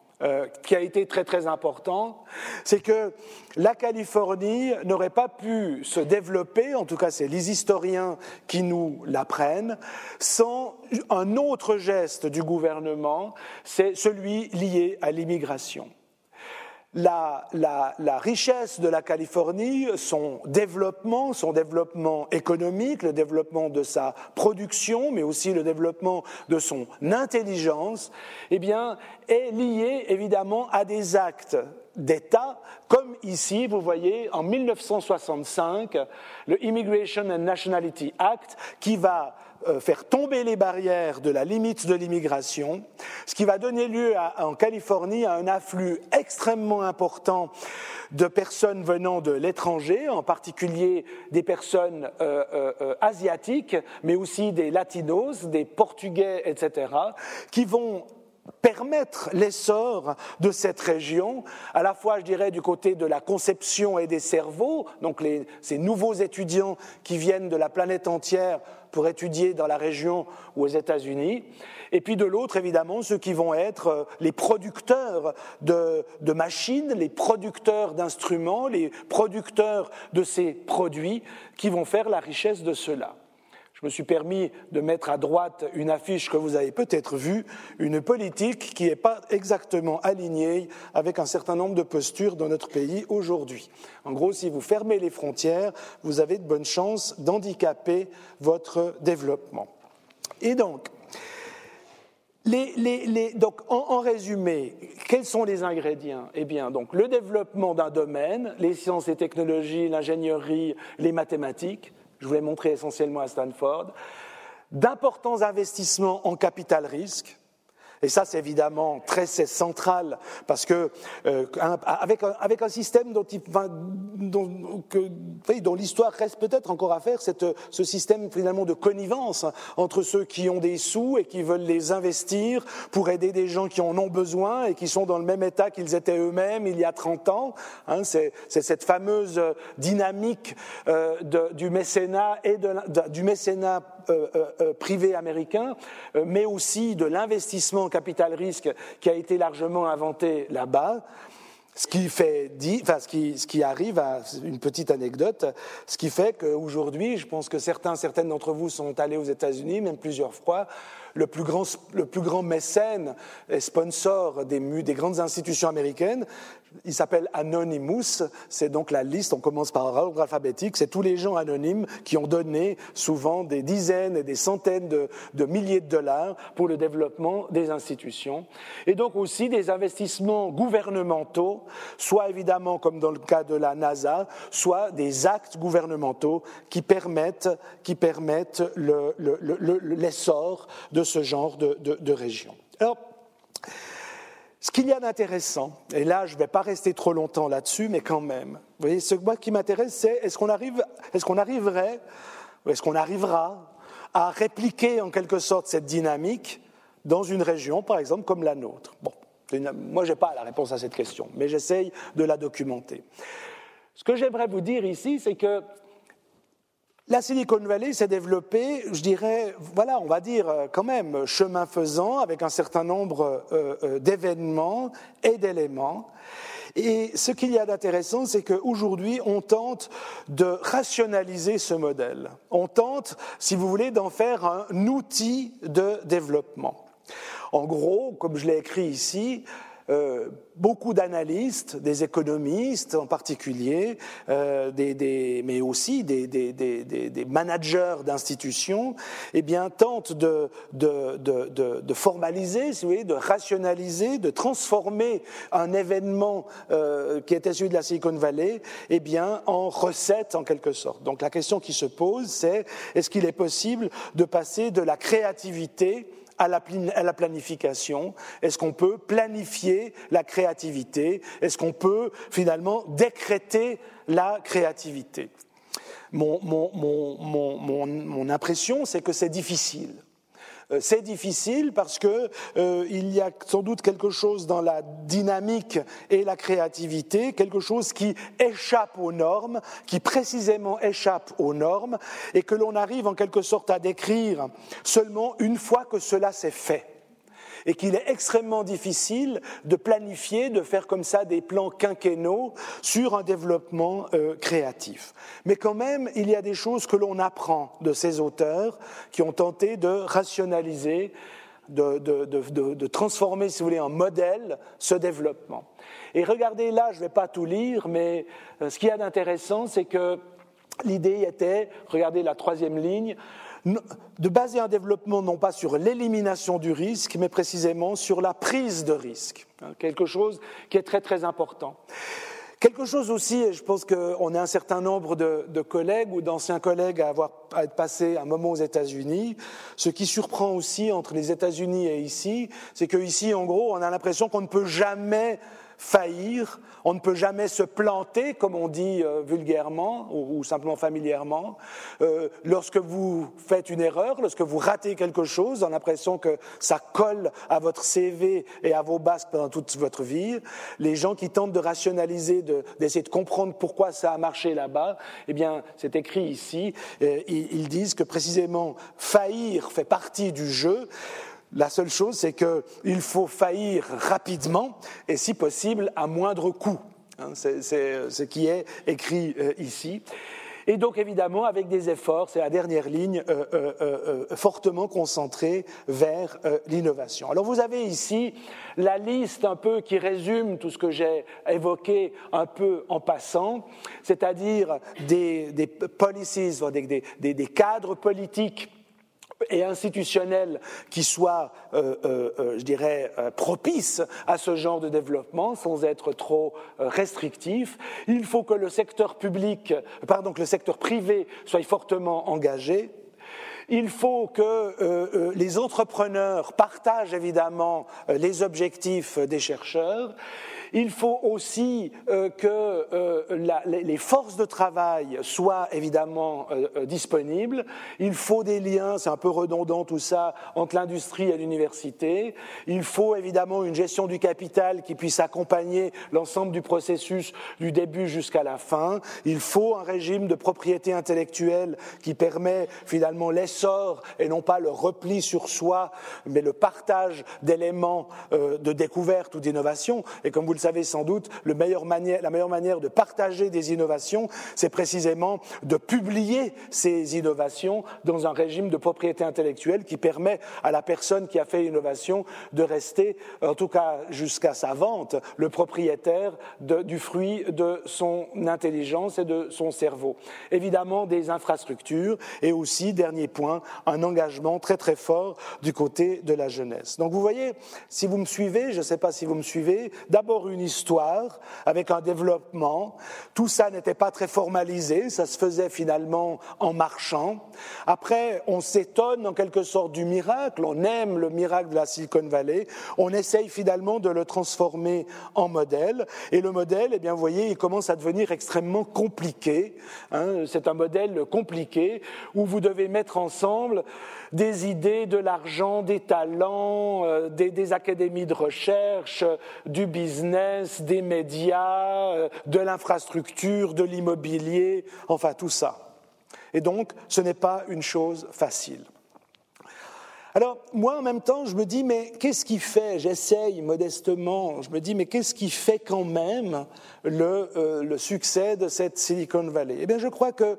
qui a été très très important, c'est que la Californie n'aurait pas pu se développer, en tout cas c'est les historiens qui nous l'apprennent, sans un autre geste du gouvernement, c'est celui lié à l'immigration. La richesse de la Californie, son développement économique, le développement de sa production, mais aussi le développement de son intelligence, est lié évidemment à des actes d'État, comme ici, vous voyez, en 1965, le Immigration and Nationality Act, qui va faire tomber les barrières de la limite de l'immigration, ce qui va donner lieu en Californie à un afflux extrêmement important de personnes venant de l'étranger, en particulier des personnes asiatiques, mais aussi des latinos, des portugais, etc., qui vont permettre l'essor de cette région, à la fois, je dirais, du côté de la conception et des cerveaux, donc ces nouveaux étudiants qui viennent de la planète entière pour étudier dans la région ou aux États-Unis, et puis de l'autre, évidemment, ceux qui vont être les producteurs de machines, les producteurs d'instruments, les producteurs de ces produits qui vont faire la richesse de ceux-là. Je me suis permis de mettre à droite une affiche que vous avez peut-être vue, une politique qui n'est pas exactement alignée avec un certain nombre de postures dans notre pays aujourd'hui. En gros, si vous fermez les frontières, vous avez de bonnes chances d'handicaper votre développement. Et donc, en résumé, quels sont les ingrédients ? Donc, le développement d'un domaine, les sciences et technologies, l'ingénierie, les mathématiques. Je vous l'ai montré essentiellement à Stanford, d'importants investissements en capital risque, et ça c'est évidemment très central, parce que avec un système dont l'histoire reste peut-être encore à faire, ce système finalement de connivence entre ceux qui ont des sous et qui veulent les investir pour aider des gens qui en ont besoin et qui sont dans le même état qu'ils étaient eux-mêmes il y a 30 ans. C'est cette fameuse dynamique du mécénat et du mécénat privé américain, mais aussi de l'investissement capital-risque qui a été largement inventé là-bas. Ce qui fait qu'aujourd'hui, je pense que certaines d'entre vous sont allés aux États-Unis, même plusieurs fois, le plus grand mécène et sponsor des grandes institutions américaines, il s'appelle Anonymous, c'est donc la liste, on commence par ordre alphabétique, c'est tous les gens anonymes qui ont donné souvent des dizaines et des centaines de milliers de dollars pour le développement des institutions. Et donc aussi des investissements gouvernementaux, soit évidemment comme dans le cas de la NASA, soit des actes gouvernementaux qui permettent l'essor de ce genre de région. Alors, ce qu'il y a d'intéressant, et là je ne vais pas rester trop longtemps là-dessus, mais quand même, vous voyez, moi qui m'intéresse, c'est est-ce qu'on arrivera à répliquer en quelque sorte cette dynamique dans une région, par exemple, comme la nôtre. Bon, moi je n'ai pas la réponse à cette question, mais j'essaye de la documenter. Ce que j'aimerais vous dire ici, c'est que La Silicon Valley s'est développée, je dirais, voilà, on va dire quand même, chemin faisant, avec un certain nombre d'événements et d'éléments. Et ce qu'il y a d'intéressant, c'est qu'aujourd'hui, on tente de rationaliser ce modèle. On tente, si vous voulez, d'en faire un outil de développement. En gros, comme je l'ai écrit ici, beaucoup d'analystes, des économistes en particulier, mais aussi des managers d'institutions, eh bien, tentent de formaliser, si vous voulez, de rationaliser, de transformer un événement qui était celui de la Silicon Valley, eh bien, en recette en quelque sorte. Donc la question qui se pose, c'est est-ce qu'il est possible de passer de la créativité à la planification? Est-ce qu'on peut planifier la créativité? Est-ce qu'on peut finalement décréter la créativité? Mon impression, c'est que c'est difficile. C'est difficile parce que il y a sans doute quelque chose dans la dynamique et la créativité, quelque chose qui échappe aux normes, qui précisément échappe aux normes, et que l'on arrive en quelque sorte à décrire seulement une fois que cela s'est fait. Et qu'il est extrêmement difficile de planifier, de faire comme ça des plans quinquennaux sur un développement créatif. Mais quand même, il y a des choses que l'on apprend de ces auteurs qui ont tenté de rationaliser, de transformer, si vous voulez, en modèle ce développement. Et regardez là, je ne vais pas tout lire, mais ce qu'il y a d'intéressant, c'est que l'idée était, regardez la troisième ligne, de baser un développement non pas sur l'élimination du risque, mais précisément sur la prise de risque. Quelque chose qui est très très important. Quelque chose aussi, et je pense qu'on est un certain nombre de collègues ou d'anciens collègues à être passés un moment aux États-Unis. Ce qui surprend aussi entre les États-Unis et ici, c'est qu'ici, en gros, on a l'impression qu'on ne peut jamais faillir, on ne peut jamais se planter, comme on dit vulgairement ou simplement familièrement. Lorsque vous faites une erreur, lorsque vous ratez quelque chose, on a l'impression que ça colle à votre CV et à vos basques pendant toute votre vie. Les gens qui tentent de rationaliser, d'essayer de comprendre pourquoi ça a marché là-bas, eh bien, c'est écrit ici, ils disent que précisément faillir fait partie du jeu. La seule chose, c'est qu'il faut faillir rapidement et, si possible, à moindre coût. C'est ce qui est écrit ici. Et donc, évidemment, avec des efforts, c'est la dernière ligne, fortement concentrée vers l'innovation. Alors, vous avez ici la liste un peu qui résume tout ce que j'ai évoqué un peu en passant, c'est-à-dire des policies, des cadres politiques et institutionnels qui soient, je dirais, propices à ce genre de développement sans être trop restrictifs. Il faut que le secteur privé soit fortement engagé. Il faut que les entrepreneurs partagent évidemment les objectifs des chercheurs. Il faut aussi que les forces de travail soient évidemment disponibles. Il faut des liens, c'est un peu redondant tout ça, entre l'industrie et l'université. Il faut évidemment une gestion du capital qui puisse accompagner l'ensemble du processus du début jusqu'à la fin. Il faut un régime de propriété intellectuelle qui permet finalement l'essor et non pas le repli sur soi, mais le partage d'éléments de découverte ou d'innovation. Et comme vous le savez sans doute, la meilleure manière de partager des innovations, c'est précisément de publier ces innovations dans un régime de propriété intellectuelle qui permet à la personne qui a fait l'innovation de rester, en tout cas jusqu'à sa vente, le propriétaire du fruit de son intelligence et de son cerveau. Évidemment, des infrastructures et aussi, dernier point, un engagement très très fort du côté de la jeunesse. Donc vous voyez, si vous me suivez, je ne sais pas si vous me suivez, d'abord une histoire avec un développement, tout ça n'était pas très formalisé, ça se faisait finalement en marchant. Après, on s'étonne en quelque sorte du miracle, on aime le miracle de la Silicon Valley, on essaye finalement de le transformer en modèle, et le modèle, eh bien, vous voyez, il commence à devenir extrêmement compliqué, c'est un modèle compliqué où vous devez mettre ensemble des idées, de l'argent, des talents, des académies de recherche, du business, des médias, de l'infrastructure, de l'immobilier, enfin tout ça. Et donc, ce n'est pas une chose facile. Alors, moi, en même temps, je me dis, mais qu'est-ce qui fait, j'essaye modestement, je me dis, mais qu'est-ce qui fait quand même le succès de cette Silicon Valley? Eh bien, je crois que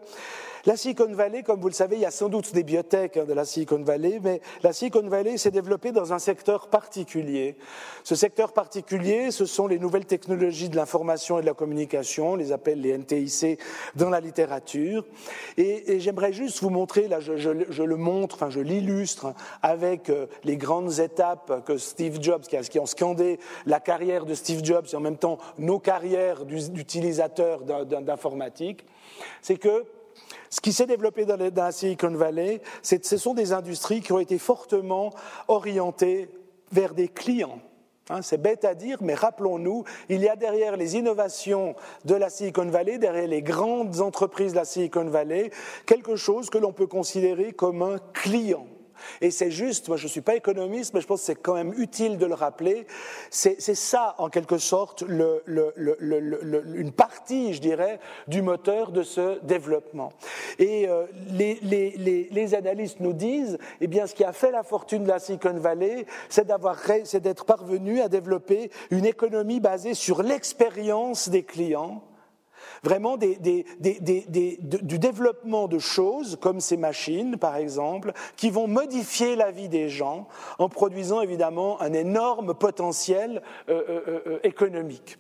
la Silicon Valley, comme vous le savez, il y a sans doute des biotech de la Silicon Valley, mais la Silicon Valley s'est développée dans un secteur particulier. Ce secteur particulier, ce sont les nouvelles technologies de l'information et de la communication, on les appelle les NTIC dans la littérature. Et j'aimerais juste vous montrer, là je le montre, enfin je l'illustre, avec les grandes étapes que Steve Jobs, qui ont scandé la carrière de Steve Jobs et en même temps nos carrières d'utilisateurs d'informatique, c'est que ce qui s'est développé dans la Silicon Valley, ce sont des industries qui ont été fortement orientées vers des clients. C'est bête à dire, mais rappelons-nous, il y a derrière les innovations de la Silicon Valley, derrière les grandes entreprises de la Silicon Valley, quelque chose que l'on peut considérer comme un client. Et c'est juste, moi je ne suis pas économiste, mais je pense que c'est quand même utile de le rappeler, c'est ça en quelque sorte une partie, je dirais, du moteur de ce développement. Et les analystes nous disent, eh bien, ce qui a fait la fortune de la Silicon Valley, c'est d'être parvenu à développer une économie basée sur l'expérience des clients, vraiment du développement de choses comme ces machines, par exemple, qui vont modifier la vie des gens en produisant évidemment un énorme potentiel économique.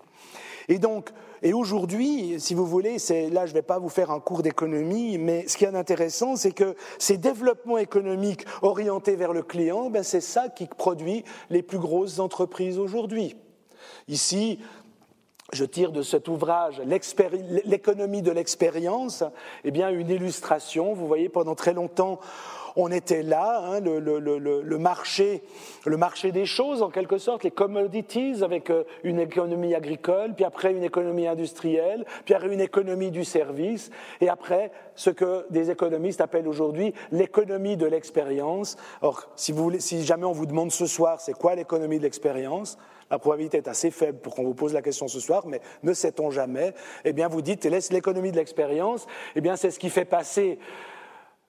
Et donc, et aujourd'hui, si vous voulez, là je ne vais pas vous faire un cours d'économie, mais ce qui est intéressant, c'est que ces développements économiques orientés vers le client, ben c'est ça qui produit les plus grosses entreprises aujourd'hui. Ici, je tire de cet ouvrage l'économie de l'expérience, eh bien une illustration. Vous voyez, pendant très longtemps, on était là, hein, le marché des choses en quelque sorte, les commodities avec une économie agricole, puis après une économie industrielle, puis après une économie du service, et après ce que des économistes appellent aujourd'hui l'économie de l'expérience. Or, si jamais on vous demande ce soir, c'est quoi l'économie de l'expérience ? La probabilité est assez faible pour qu'on vous pose la question ce soir, mais ne sait-on jamais. Eh bien, vous dites, l'économie de l'expérience, eh bien, c'est ce qui fait passer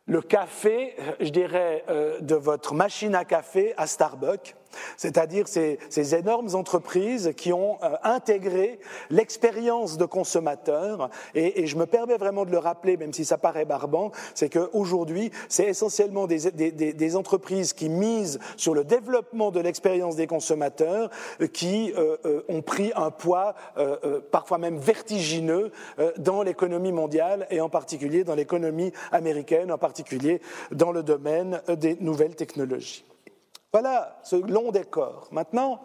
le café, je dirais, de votre machine à café à Starbucks, c'est-à-dire ces énormes entreprises qui ont intégré l'expérience de consommateur. Et je me permets vraiment de le rappeler, même si ça paraît barbant, c'est qu'aujourd'hui, c'est essentiellement des entreprises qui misent sur le développement de l'expérience des consommateurs qui ont pris un poids parfois même vertigineux dans l'économie mondiale et en particulier dans l'économie américaine, en particulier dans le domaine des nouvelles technologies. Voilà ce long décor. Maintenant,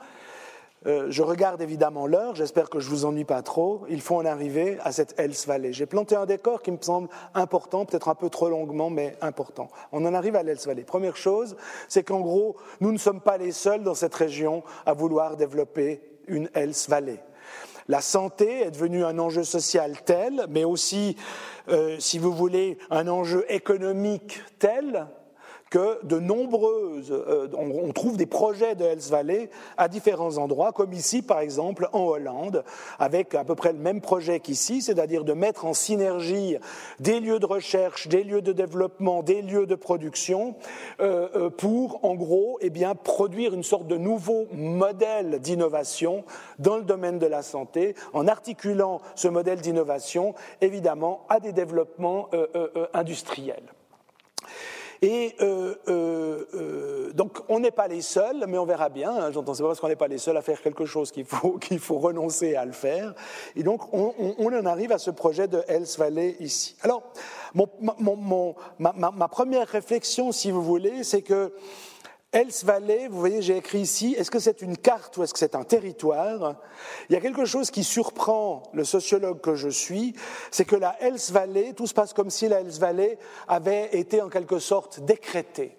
je regarde évidemment l'heure, j'espère que je ne vous ennuie pas trop, il faut en arriver à cette Health Valley. J'ai planté un décor qui me semble important, peut-être un peu trop longuement, mais important. On en arrive à l'Health Valley. Première chose, c'est qu'en gros, nous ne sommes pas les seuls dans cette région à vouloir développer une Health Valley. La santé est devenue un enjeu social tel, mais aussi, si vous voulez, un enjeu économique tel, que de nombreuses, on trouve des projets de Health Valley à différents endroits, comme ici par exemple en Hollande, avec à peu près le même projet qu'ici, c'est-à-dire de mettre en synergie des lieux de recherche, des lieux de développement, des lieux de production, pour en gros eh bien, produire une sorte de nouveau modèle d'innovation dans le domaine de la santé, en articulant ce modèle d'innovation évidemment à des développements industriels. Et donc, on n'est pas les seuls, mais on verra bien. Hein, j'entends, c'est pas parce qu'on n'est pas les seuls à faire quelque chose qu'il faut renoncer à le faire. Et donc, on en arrive à ce projet de Health Valley ici. Alors, ma première réflexion, si vous voulez, c'est que Health Valley, vous voyez, j'ai écrit ici, est-ce que c'est une carte ou est-ce que c'est un territoire ? Il y a quelque chose qui surprend le sociologue que je suis, c'est que la Health Valley, tout se passe comme si la Health Valley avait été en quelque sorte décrétée.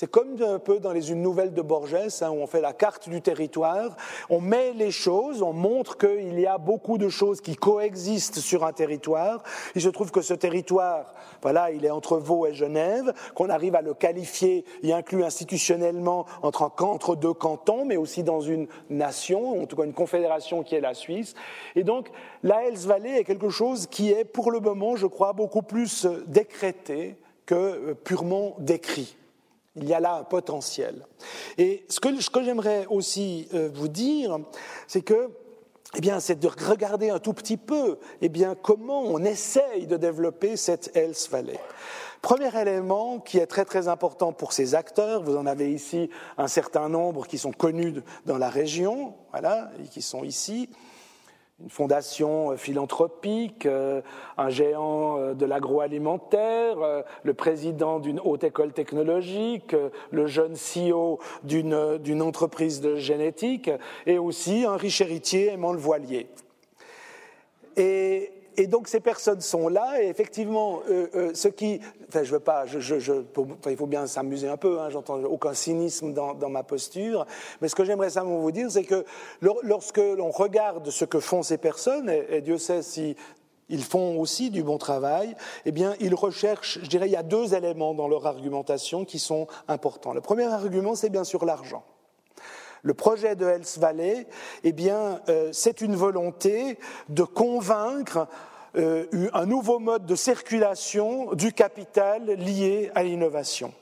C'est comme un peu dans les Une Nouvelle de Borges, hein, où on fait la carte du territoire, on met les choses, on montre qu'il y a beaucoup de choses qui coexistent sur un territoire. Il se trouve que ce territoire, voilà, il est entre Vaud et Genève, qu'on arrive à le qualifier et inclure institutionnellement entre deux cantons, mais aussi dans une nation, en tout cas une confédération qui est la Suisse. Et donc, la Health Valley est quelque chose qui est, pour le moment, je crois, beaucoup plus décrété que purement décrit. Il y a là un potentiel. Et ce que j'aimerais aussi vous dire, c'est que, eh bien, c'est de regarder un tout petit peu, eh bien, comment on essaye de développer cette Health Valley. Premier élément qui est très très important pour ces acteurs, vous en avez ici un certain nombre qui sont connus dans la région, voilà, et qui sont ici. Une fondation philanthropique, un géant de l'agroalimentaire, le président d'une haute école technologique, le jeune CEO d'une entreprise de génétique et aussi un riche héritier, Aimant Le Voilier. Et donc ces personnes sont là et effectivement, il faut bien s'amuser un peu, hein, j'entends aucun cynisme dans ma posture, mais ce que j'aimerais simplement vous dire, c'est que lorsque l'on regarde ce que font ces personnes, et Dieu sait si ils font aussi du bon travail, eh bien ils recherchent, je dirais, il y a deux éléments dans leur argumentation qui sont importants. Le premier argument, c'est bien sûr l'argent. Le projet de Health Valley, eh bien, c'est une volonté de convaincre un nouveau mode de circulation du capital lié à l'innovation.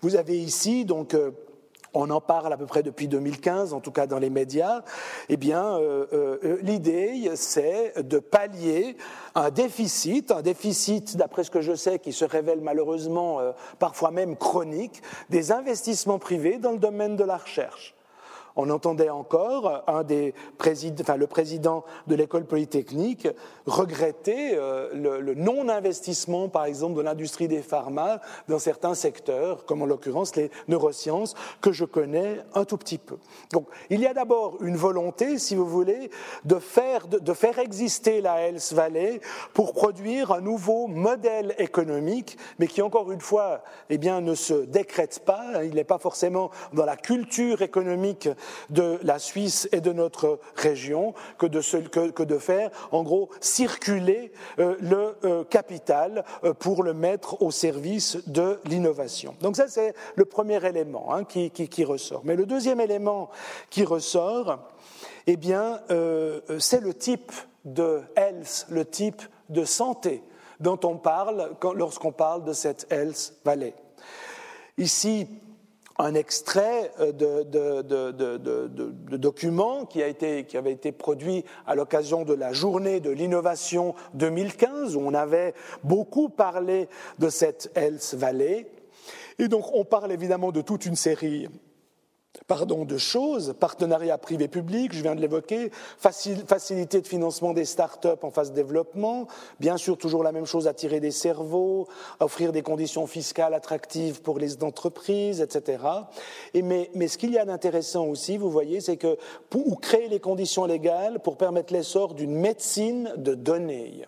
Vous avez ici, donc, on en parle à peu près depuis 2015, en tout cas dans les médias, eh bien, l'idée, c'est de pallier un déficit, d'après ce que je sais, qui se révèle malheureusement parfois même chronique, des investissements privés dans le domaine de la recherche. On entendait encore le président de l'école polytechnique regretter le non-investissement, par exemple, de l'industrie des pharma dans certains secteurs, comme en l'occurrence les neurosciences, que je connais un tout petit peu. Donc, il y a d'abord une volonté, si vous voulez, de faire exister la Health Valley pour produire un nouveau modèle économique, mais qui, encore une fois, eh bien, ne se décrète pas. Il n'est pas forcément dans la culture économique de la Suisse et de notre région que de faire, en gros, circuler le capital pour le mettre au service de l'innovation. Donc ça, c'est le premier élément, hein, qui ressort. Mais le deuxième élément qui ressort, eh bien, c'est le type de health, le type de santé dont on parle lorsqu'on parle de cette Health Valley. Ici, un extrait de document qui avait été produit à l'occasion de la journée de l'innovation 2015, où on avait beaucoup parlé de cette Health Valley. Et donc, on parle évidemment de toute une série de choses, partenariat privé-public, je viens de l'évoquer, facilité de financement des start-up en phase de développement, bien sûr toujours la même chose, attirer des cerveaux, offrir des conditions fiscales attractives pour les entreprises, etc. Mais ce qu'il y a d'intéressant aussi, vous voyez, c'est que pour créer les conditions légales pour permettre l'essor d'une médecine de données.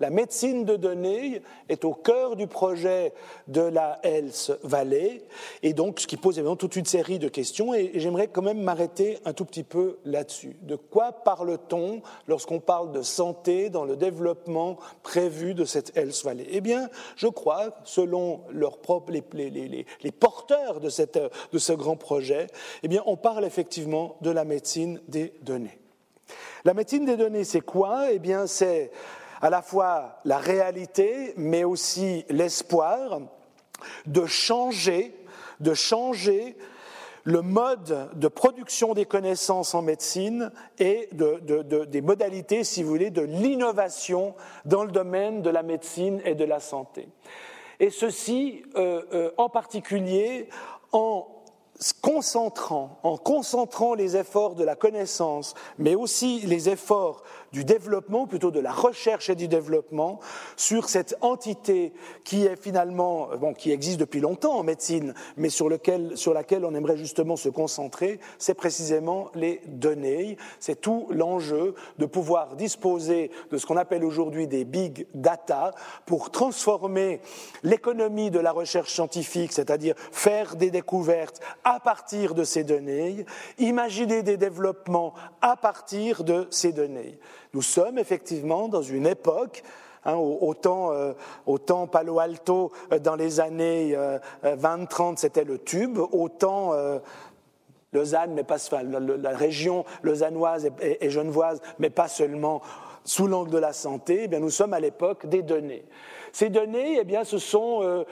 La médecine de données est au cœur du projet de la Health Valley, et donc ce qui pose évidemment toute une série de questions, et j'aimerais quand même m'arrêter un tout petit peu là-dessus. De quoi parle-t-on lorsqu'on parle de santé dans le développement prévu de cette Health Valley ? Eh bien, je crois, selon les porteurs de ce grand projet, eh bien, on parle effectivement de la médecine des données. La médecine des données, c'est quoi ? Eh bien, c'est à la fois la réalité, mais aussi l'espoir de changer le mode de production des connaissances en médecine et des modalités, si vous voulez, de l'innovation dans le domaine de la médecine et de la santé. Et ceci en particulier en en concentrant les efforts de la connaissance, mais aussi les efforts du développement, plutôt de la recherche et du développement, sur cette entité qui est finalement, bon, qui existe depuis longtemps en médecine, mais sur laquelle on aimerait justement se concentrer, c'est précisément les données. C'est tout l'enjeu de pouvoir disposer de ce qu'on appelle aujourd'hui des big data pour transformer l'économie de la recherche scientifique, c'est-à-dire faire des découvertes à partir de ces données, imaginer des développements à partir de ces données. Nous sommes effectivement dans une époque, hein, autant Palo Alto dans les années 20-30 c'était le tube, autant Lausanne, mais pas, enfin, la région lausannoise et genevoise, mais pas seulement sous l'angle de la santé, eh bien, nous sommes à l'époque des données. Ces données, eh bien, ce sont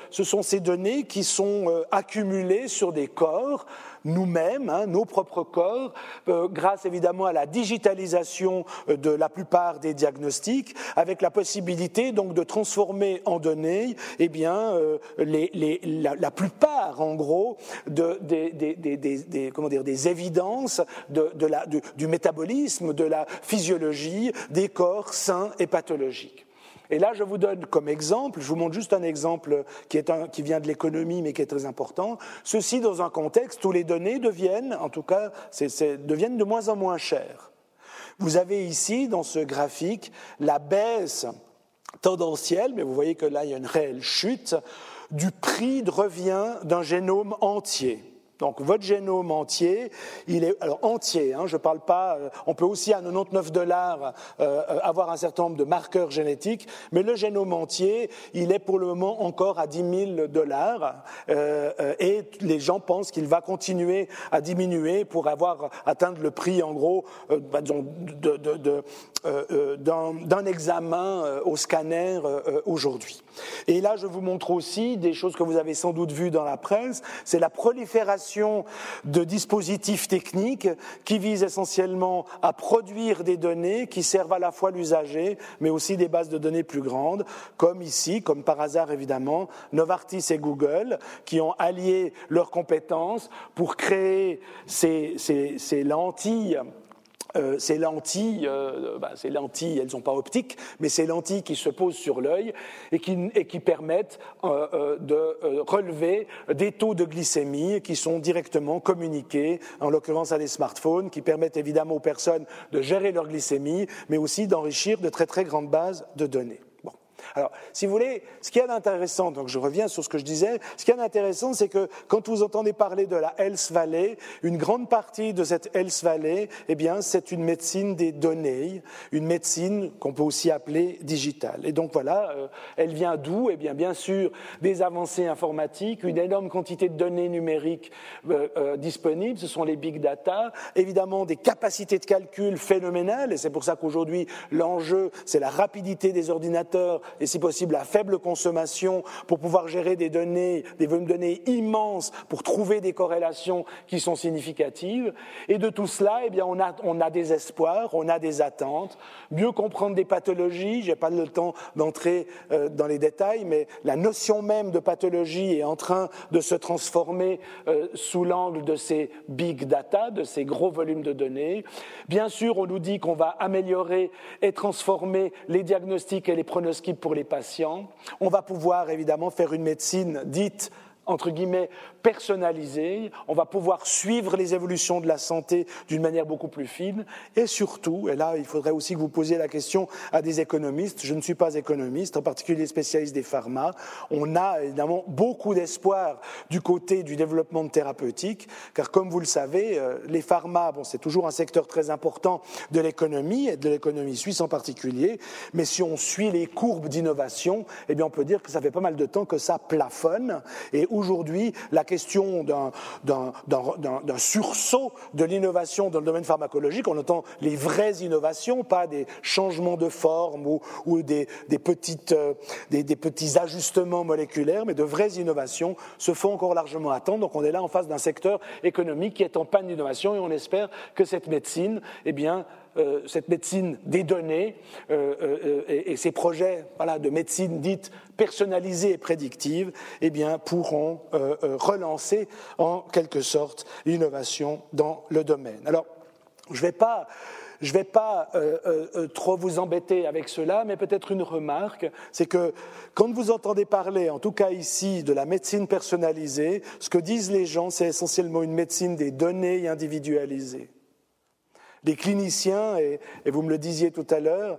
ces données qui sont accumulées sur des corps, nous-mêmes, hein, nos propres corps, grâce évidemment à la digitalisation de la plupart des diagnostics, avec la possibilité donc de transformer en données, eh bien, la plupart, en gros, des évidences du métabolisme, de la physiologie, des corps sains et pathologiques. Et là, je vous donne comme exemple, je vous montre juste un exemple qui vient de l'économie, mais qui est très important. Ceci dans un contexte où les données deviennent, en tout cas, deviennent de moins en moins chères. Vous avez ici, dans ce graphique, la baisse tendancielle, mais vous voyez que là, il y a une réelle chute, du prix de revient d'un génome entier. Donc votre génome entier, il est alors entier, hein, je parle pas, on peut aussi à $99 avoir un certain nombre de marqueurs génétiques, mais le génome entier, il est pour le moment encore à $10,000 et les gens pensent qu'il va continuer à diminuer pour atteindre le prix en gros d'un examen au scanner aujourd'hui. Et là, je vous montre aussi des choses que vous avez sans doute vues dans la presse, c'est la prolifération de dispositifs techniques qui visent essentiellement à produire des données qui servent à la fois l'usager, mais aussi des bases de données plus grandes, comme ici, comme par hasard évidemment, Novartis et Google, qui ont allié leurs compétences pour créer ces lentilles, elles ne sont pas optiques, mais ces lentilles qui se posent sur l'œil et qui permettent de relever des taux de glycémie qui sont directement communiqués, en l'occurrence à des smartphones, qui permettent évidemment aux personnes de gérer leur glycémie, mais aussi d'enrichir de très très grandes bases de données. Bon. Alors, si vous voulez, ce qu'il y a d'intéressant, donc je reviens sur ce que je disais, ce qu'il y a d'intéressant, c'est que quand vous entendez parler de la Health Valley, une grande partie de cette Health Valley, eh bien, c'est une médecine des données, une médecine qu'on peut aussi appeler digitale. Et donc voilà, elle vient d'où ? Eh bien, bien sûr, des avancées informatiques, une énorme quantité de données numériques disponibles, ce sont les big data, évidemment des capacités de calcul phénoménales, et c'est pour ça qu'aujourd'hui, l'enjeu, c'est la rapidité des ordinateurs, et si possible à faible consommation pour pouvoir gérer des données, des volumes de données immenses pour trouver des corrélations qui sont significatives. Et de tout cela, eh bien, on a des espoirs, on a des attentes, mieux comprendre des pathologies. J'ai pas le temps d'entrer dans les détails, mais la notion même de pathologie est en train de se transformer sous l'angle de ces big data, de ces gros volumes de données. Bien sûr, on nous dit qu'on va améliorer et transformer les diagnostics et les pronostics pour les patients. On va pouvoir évidemment faire une médecine dite, entre guillemets, personnalisée. On va pouvoir suivre les évolutions de la santé d'une manière beaucoup plus fine. Et surtout, et là, il faudrait aussi que vous posiez la question à des économistes. Je ne suis pas économiste, en particulier spécialiste des pharma. On a évidemment beaucoup d'espoir du côté du développement thérapeutique, car comme vous le savez, les pharma, bon, c'est toujours un secteur très important de l'économie, et de l'économie suisse en particulier. Mais si on suit les courbes d'innovation, eh bien, on peut dire que ça fait pas mal de temps que ça plafonne. Et aujourd'hui, la question d'un sursaut de l'innovation dans le domaine pharmacologique, on entend les vraies innovations, pas des changements de forme ou des petits ajustements moléculaires, mais de vraies innovations se font encore largement attendre. Donc on est là en face d'un secteur économique qui est en panne d'innovation et on espère que cette médecine, eh bien, cette médecine des données et ces projets de médecine dite personnalisée et prédictive pourront relancer en quelque sorte l'innovation dans le domaine. Alors, je ne vais pas trop vous embêter avec cela, mais peut-être une remarque, c'est que quand vous entendez parler, en tout cas ici, de la médecine personnalisée, ce que disent les gens, c'est essentiellement une médecine des données individualisées. Les cliniciens, et vous me le disiez tout à l'heure,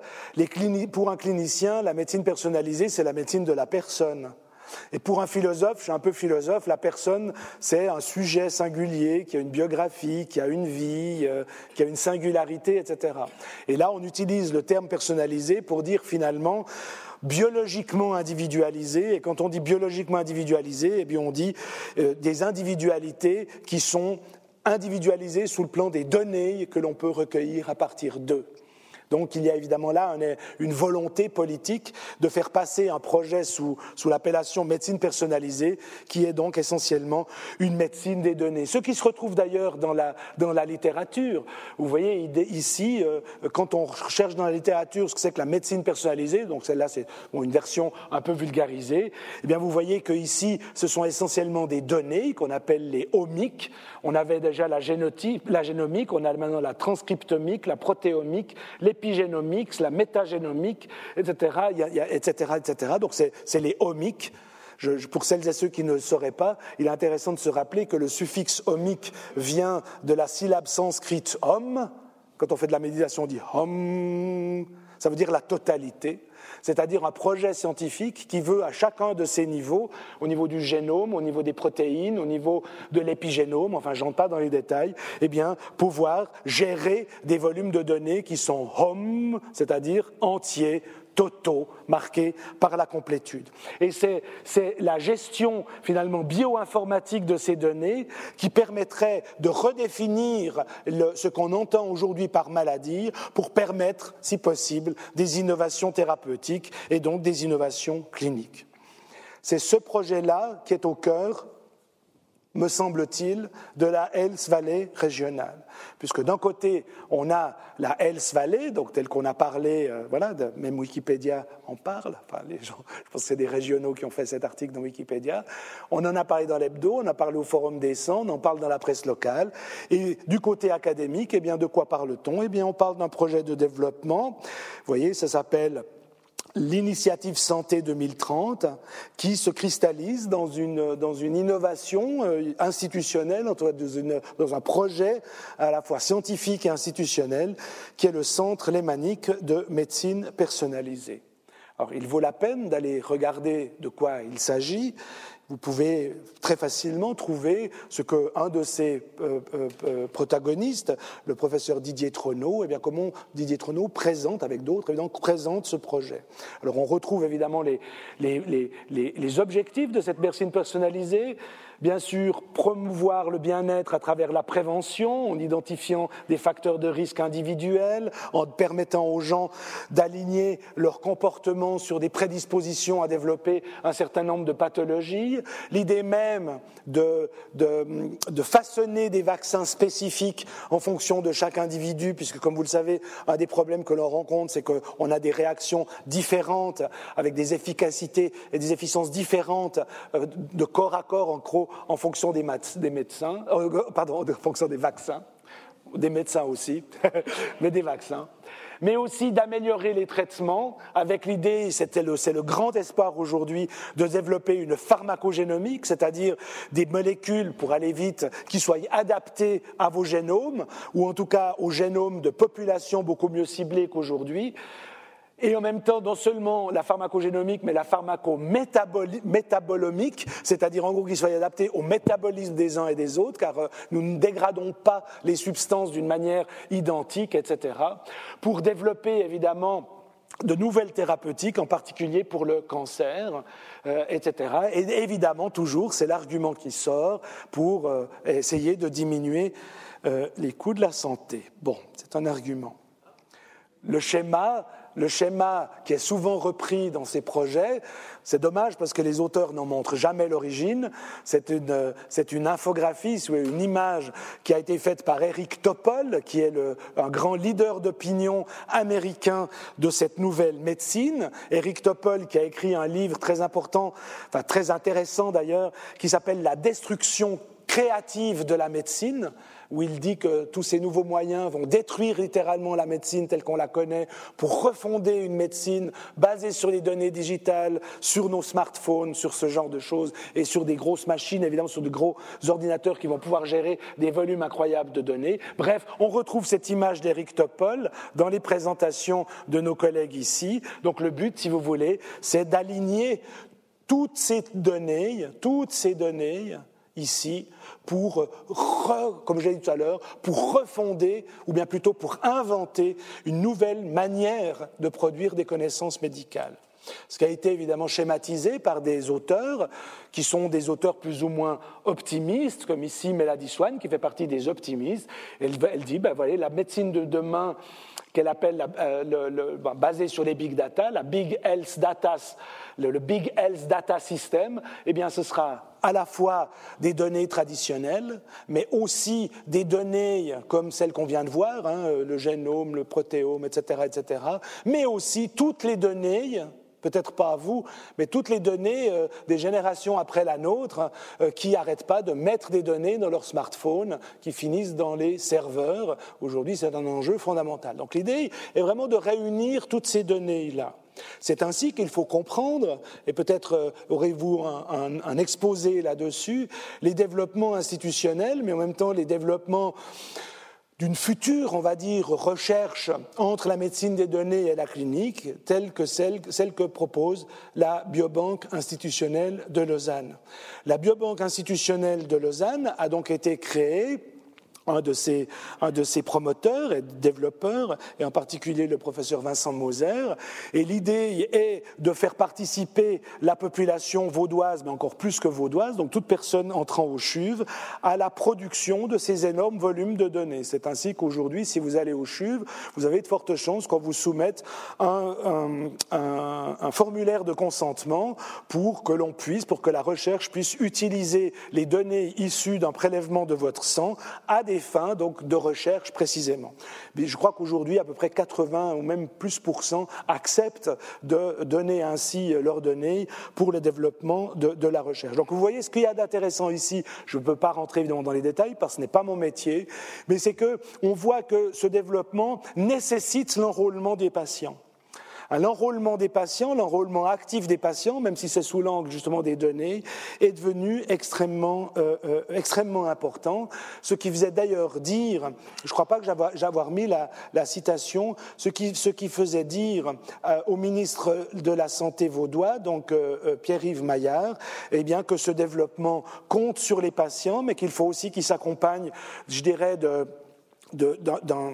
pour un clinicien, la médecine personnalisée, c'est la médecine de la personne. Et pour un philosophe, je suis un peu philosophe, la personne, c'est un sujet singulier qui a une biographie, qui a une vie, qui a une singularité, etc. Et là, on utilise le terme personnalisé pour dire finalement biologiquement individualisé. Et quand on dit biologiquement individualisé, eh bien on dit des individualités qui sont individualisées sous le plan des données que l'on peut recueillir à partir d'eux. Donc il y a évidemment là une volonté politique de faire passer un projet sous l'appellation médecine personnalisée, qui est donc essentiellement une médecine des données. Ce qui se retrouve d'ailleurs dans la littérature. Vous voyez ici, quand on cherche dans la littérature ce que c'est que la médecine personnalisée, donc celle-là c'est une version un peu vulgarisée, eh bien vous voyez qu'ici ce sont essentiellement des données qu'on appelle les omiques. On avait déjà la génomique, on a maintenant la transcriptomique, la protéomique, l'épigénomique, la métagénomique, etc. Donc c'est les omiques. Pour celles et ceux qui ne le sauraient pas, il est intéressant de se rappeler que le suffixe omique vient de la syllabe sanscrite om. Quand on fait de la méditation, on dit om. Ça veut dire la totalité, c'est-à-dire un projet scientifique qui veut à chacun de ces niveaux, au niveau du génome, au niveau des protéines, au niveau de l'épigénome, enfin j'entre pas dans les détails, pouvoir gérer des volumes de données qui sont home, c'est-à-dire entiers, totaux, marqués par la complétude. Et c'est la gestion finalement bioinformatique de ces données qui permettrait de redéfinir ce qu'on entend aujourd'hui par maladie pour permettre, si possible, des innovations thérapeutiques et donc des innovations cliniques. C'est ce projet-là qui est au cœur, me semble-t-il, de la Health Valley régionale. Puisque d'un côté, on a la Health Valley, donc telle qu'on a parlé, même Wikipédia en parle, je pense que c'est des régionaux qui ont fait cet article dans Wikipédia, on en a parlé dans l'hebdo, on a parlé au Forum des 100, on en parle dans la presse locale, et du côté académique, de quoi parle-t-on ? On parle d'un projet de développement, vous voyez, ça s'appelle l'initiative Santé 2030 qui se cristallise dans une innovation institutionnelle, dans un projet à la fois scientifique et institutionnel qui est le Centre lémanique de médecine personnalisée. Alors, il vaut la peine d'aller regarder de quoi il s'agit. Vous pouvez très facilement trouver ce qu'un de ses protagonistes, le professeur Didier Trono, comment Didier Trono présente avec d'autres, présente ce projet. Alors on retrouve évidemment les objectifs de cette médecine personnalisée. Bien sûr, promouvoir le bien-être à travers la prévention, en identifiant des facteurs de risque individuels, en permettant aux gens d'aligner leur comportement sur des prédispositions à développer un certain nombre de pathologies. L'idée même de façonner des vaccins spécifiques en fonction de chaque individu, puisque comme vous le savez, un des problèmes que l'on rencontre, c'est qu'on a des réactions différentes, avec des efficacités et des efficiences différentes de corps à corps en fonction en fonction des vaccins, des médecins aussi, mais des vaccins, mais aussi d'améliorer les traitements avec l'idée, c'est le grand espoir aujourd'hui, de développer une pharmacogénomique, c'est-à-dire des molécules, pour aller vite, qui soient adaptées à vos génomes, ou en tout cas aux génomes de populations beaucoup mieux ciblées qu'aujourd'hui. Et en même temps, non seulement la pharmacogénomique, mais la pharmacométabolomique, c'est-à-dire en gros qu'il soit adapté au métabolisme des uns et des autres, car nous ne dégradons pas les substances d'une manière identique, etc., pour développer évidemment de nouvelles thérapeutiques, en particulier pour le cancer, etc. Et évidemment, toujours, c'est l'argument qui sort pour essayer de diminuer les coûts de la santé. Bon, c'est un argument. Le schéma qui est souvent repris dans ces projets, c'est dommage parce que les auteurs n'en montrent jamais l'origine, c'est une infographie ou une image qui a été faite par Eric Topol, qui est un grand leader d'opinion américain de cette nouvelle médecine. Eric Topol qui a écrit un livre très important, enfin très intéressant d'ailleurs, qui s'appelle « La destruction créative de la médecine », où il dit que tous ces nouveaux moyens vont détruire littéralement la médecine telle qu'on la connaît pour refonder une médecine basée sur les données digitales, sur nos smartphones, sur ce genre de choses et sur des grosses machines, évidemment sur de gros ordinateurs qui vont pouvoir gérer des volumes incroyables de données. Bref, on retrouve cette image d'Eric Topol dans les présentations de nos collègues ici. Donc le but, si vous voulez, c'est d'aligner toutes ces données ici, comme je l'ai dit tout à l'heure, pour refonder, ou bien plutôt pour inventer une nouvelle manière de produire des connaissances médicales. Ce qui a été évidemment schématisé par des auteurs qui sont des auteurs plus ou moins optimistes, comme ici Mélanie Swann qui fait partie des optimistes. Elle dit, ben voilà, la médecine de demain qu'elle appelle basée sur les big data, le Big Health Data System, eh bien ce sera à la fois des données traditionnelles, mais aussi des données comme celles qu'on vient de voir, le génome, le protéome, etc., mais aussi toutes les données, peut-être pas à vous, mais toutes les données des générations après la nôtre qui n'arrêtent pas de mettre des données dans leurs smartphones, qui finissent dans les serveurs. Aujourd'hui, c'est un enjeu fondamental. Donc l'idée est vraiment de réunir toutes ces données-là. C'est ainsi qu'il faut comprendre, et peut-être aurez-vous un exposé là-dessus, les développements institutionnels, mais en même temps les développements d'une future, on va dire, recherche entre la médecine des données et la clinique, telle que celle que propose la biobanque institutionnelle de Lausanne. La biobanque institutionnelle de Lausanne a donc été créée. Un de ses promoteurs et développeurs, et en particulier le professeur Vincent Moser. Et l'idée est de faire participer la population vaudoise, mais encore plus que vaudoise, donc toute personne entrant au CHUV, à la production de ces énormes volumes de données. C'est ainsi qu'aujourd'hui, si vous allez au CHUV, vous avez de fortes chances qu'on vous soumette un formulaire de consentement pour que la recherche puisse utiliser les données issues d'un prélèvement de votre sang à des fins donc, de recherche précisément. Mais je crois qu'aujourd'hui, à peu près 80 ou même plus % acceptent de donner ainsi leurs données pour le développement de la recherche. Donc vous voyez ce qu'il y a d'intéressant ici, je ne peux pas rentrer évidemment dans les détails parce que ce n'est pas mon métier, mais c'est qu'on voit que ce développement nécessite l'enrôlement des patients. L'enrôlement actif des patients, même si c'est sous l'angle justement des données, est devenu extrêmement important. Ce qui faisait d'ailleurs dire, je ne crois pas que j'avoir mis la citation, ce qui faisait dire au ministre de la Santé vaudois, donc Pierre-Yves Maillard, eh bien que ce développement compte sur les patients, mais qu'il faut aussi qu'il s'accompagne, je dirais, d'un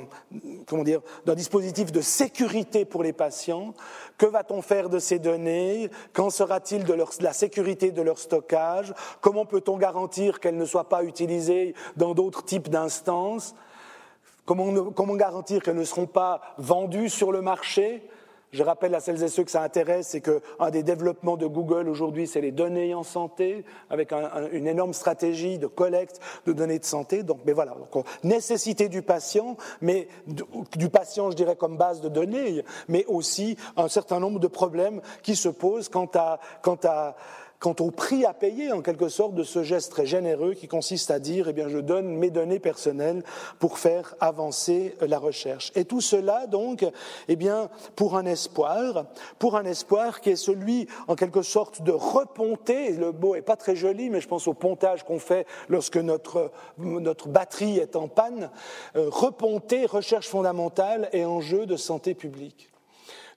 dispositif de sécurité pour les patients. Que va-t-on faire de ces données ? Qu'en sera-t-il de la sécurité de leur stockage ? Comment peut-on garantir qu'elles ne soient pas utilisées dans d'autres types d'instances ? Comment garantir qu'elles ne seront pas vendues sur le marché ? Je rappelle à celles et ceux que ça intéresse, c'est qu'un des développements de Google aujourd'hui, c'est les données en santé, avec une énorme stratégie de collecte de données de santé. Donc, mais voilà, donc, nécessité du patient, mais du patient, je dirais, comme base de données, mais aussi un certain nombre de problèmes qui se posent quant au prix à payer, en quelque sorte, de ce geste très généreux qui consiste à dire, eh bien, je donne mes données personnelles pour faire avancer la recherche. Et tout cela, donc, eh bien, pour un espoir qui est celui, en quelque sorte, de reponter. Le mot est pas très joli, mais je pense au pontage qu'on fait lorsque notre batterie est en panne. Reponter recherche fondamentale et enjeux de santé publique.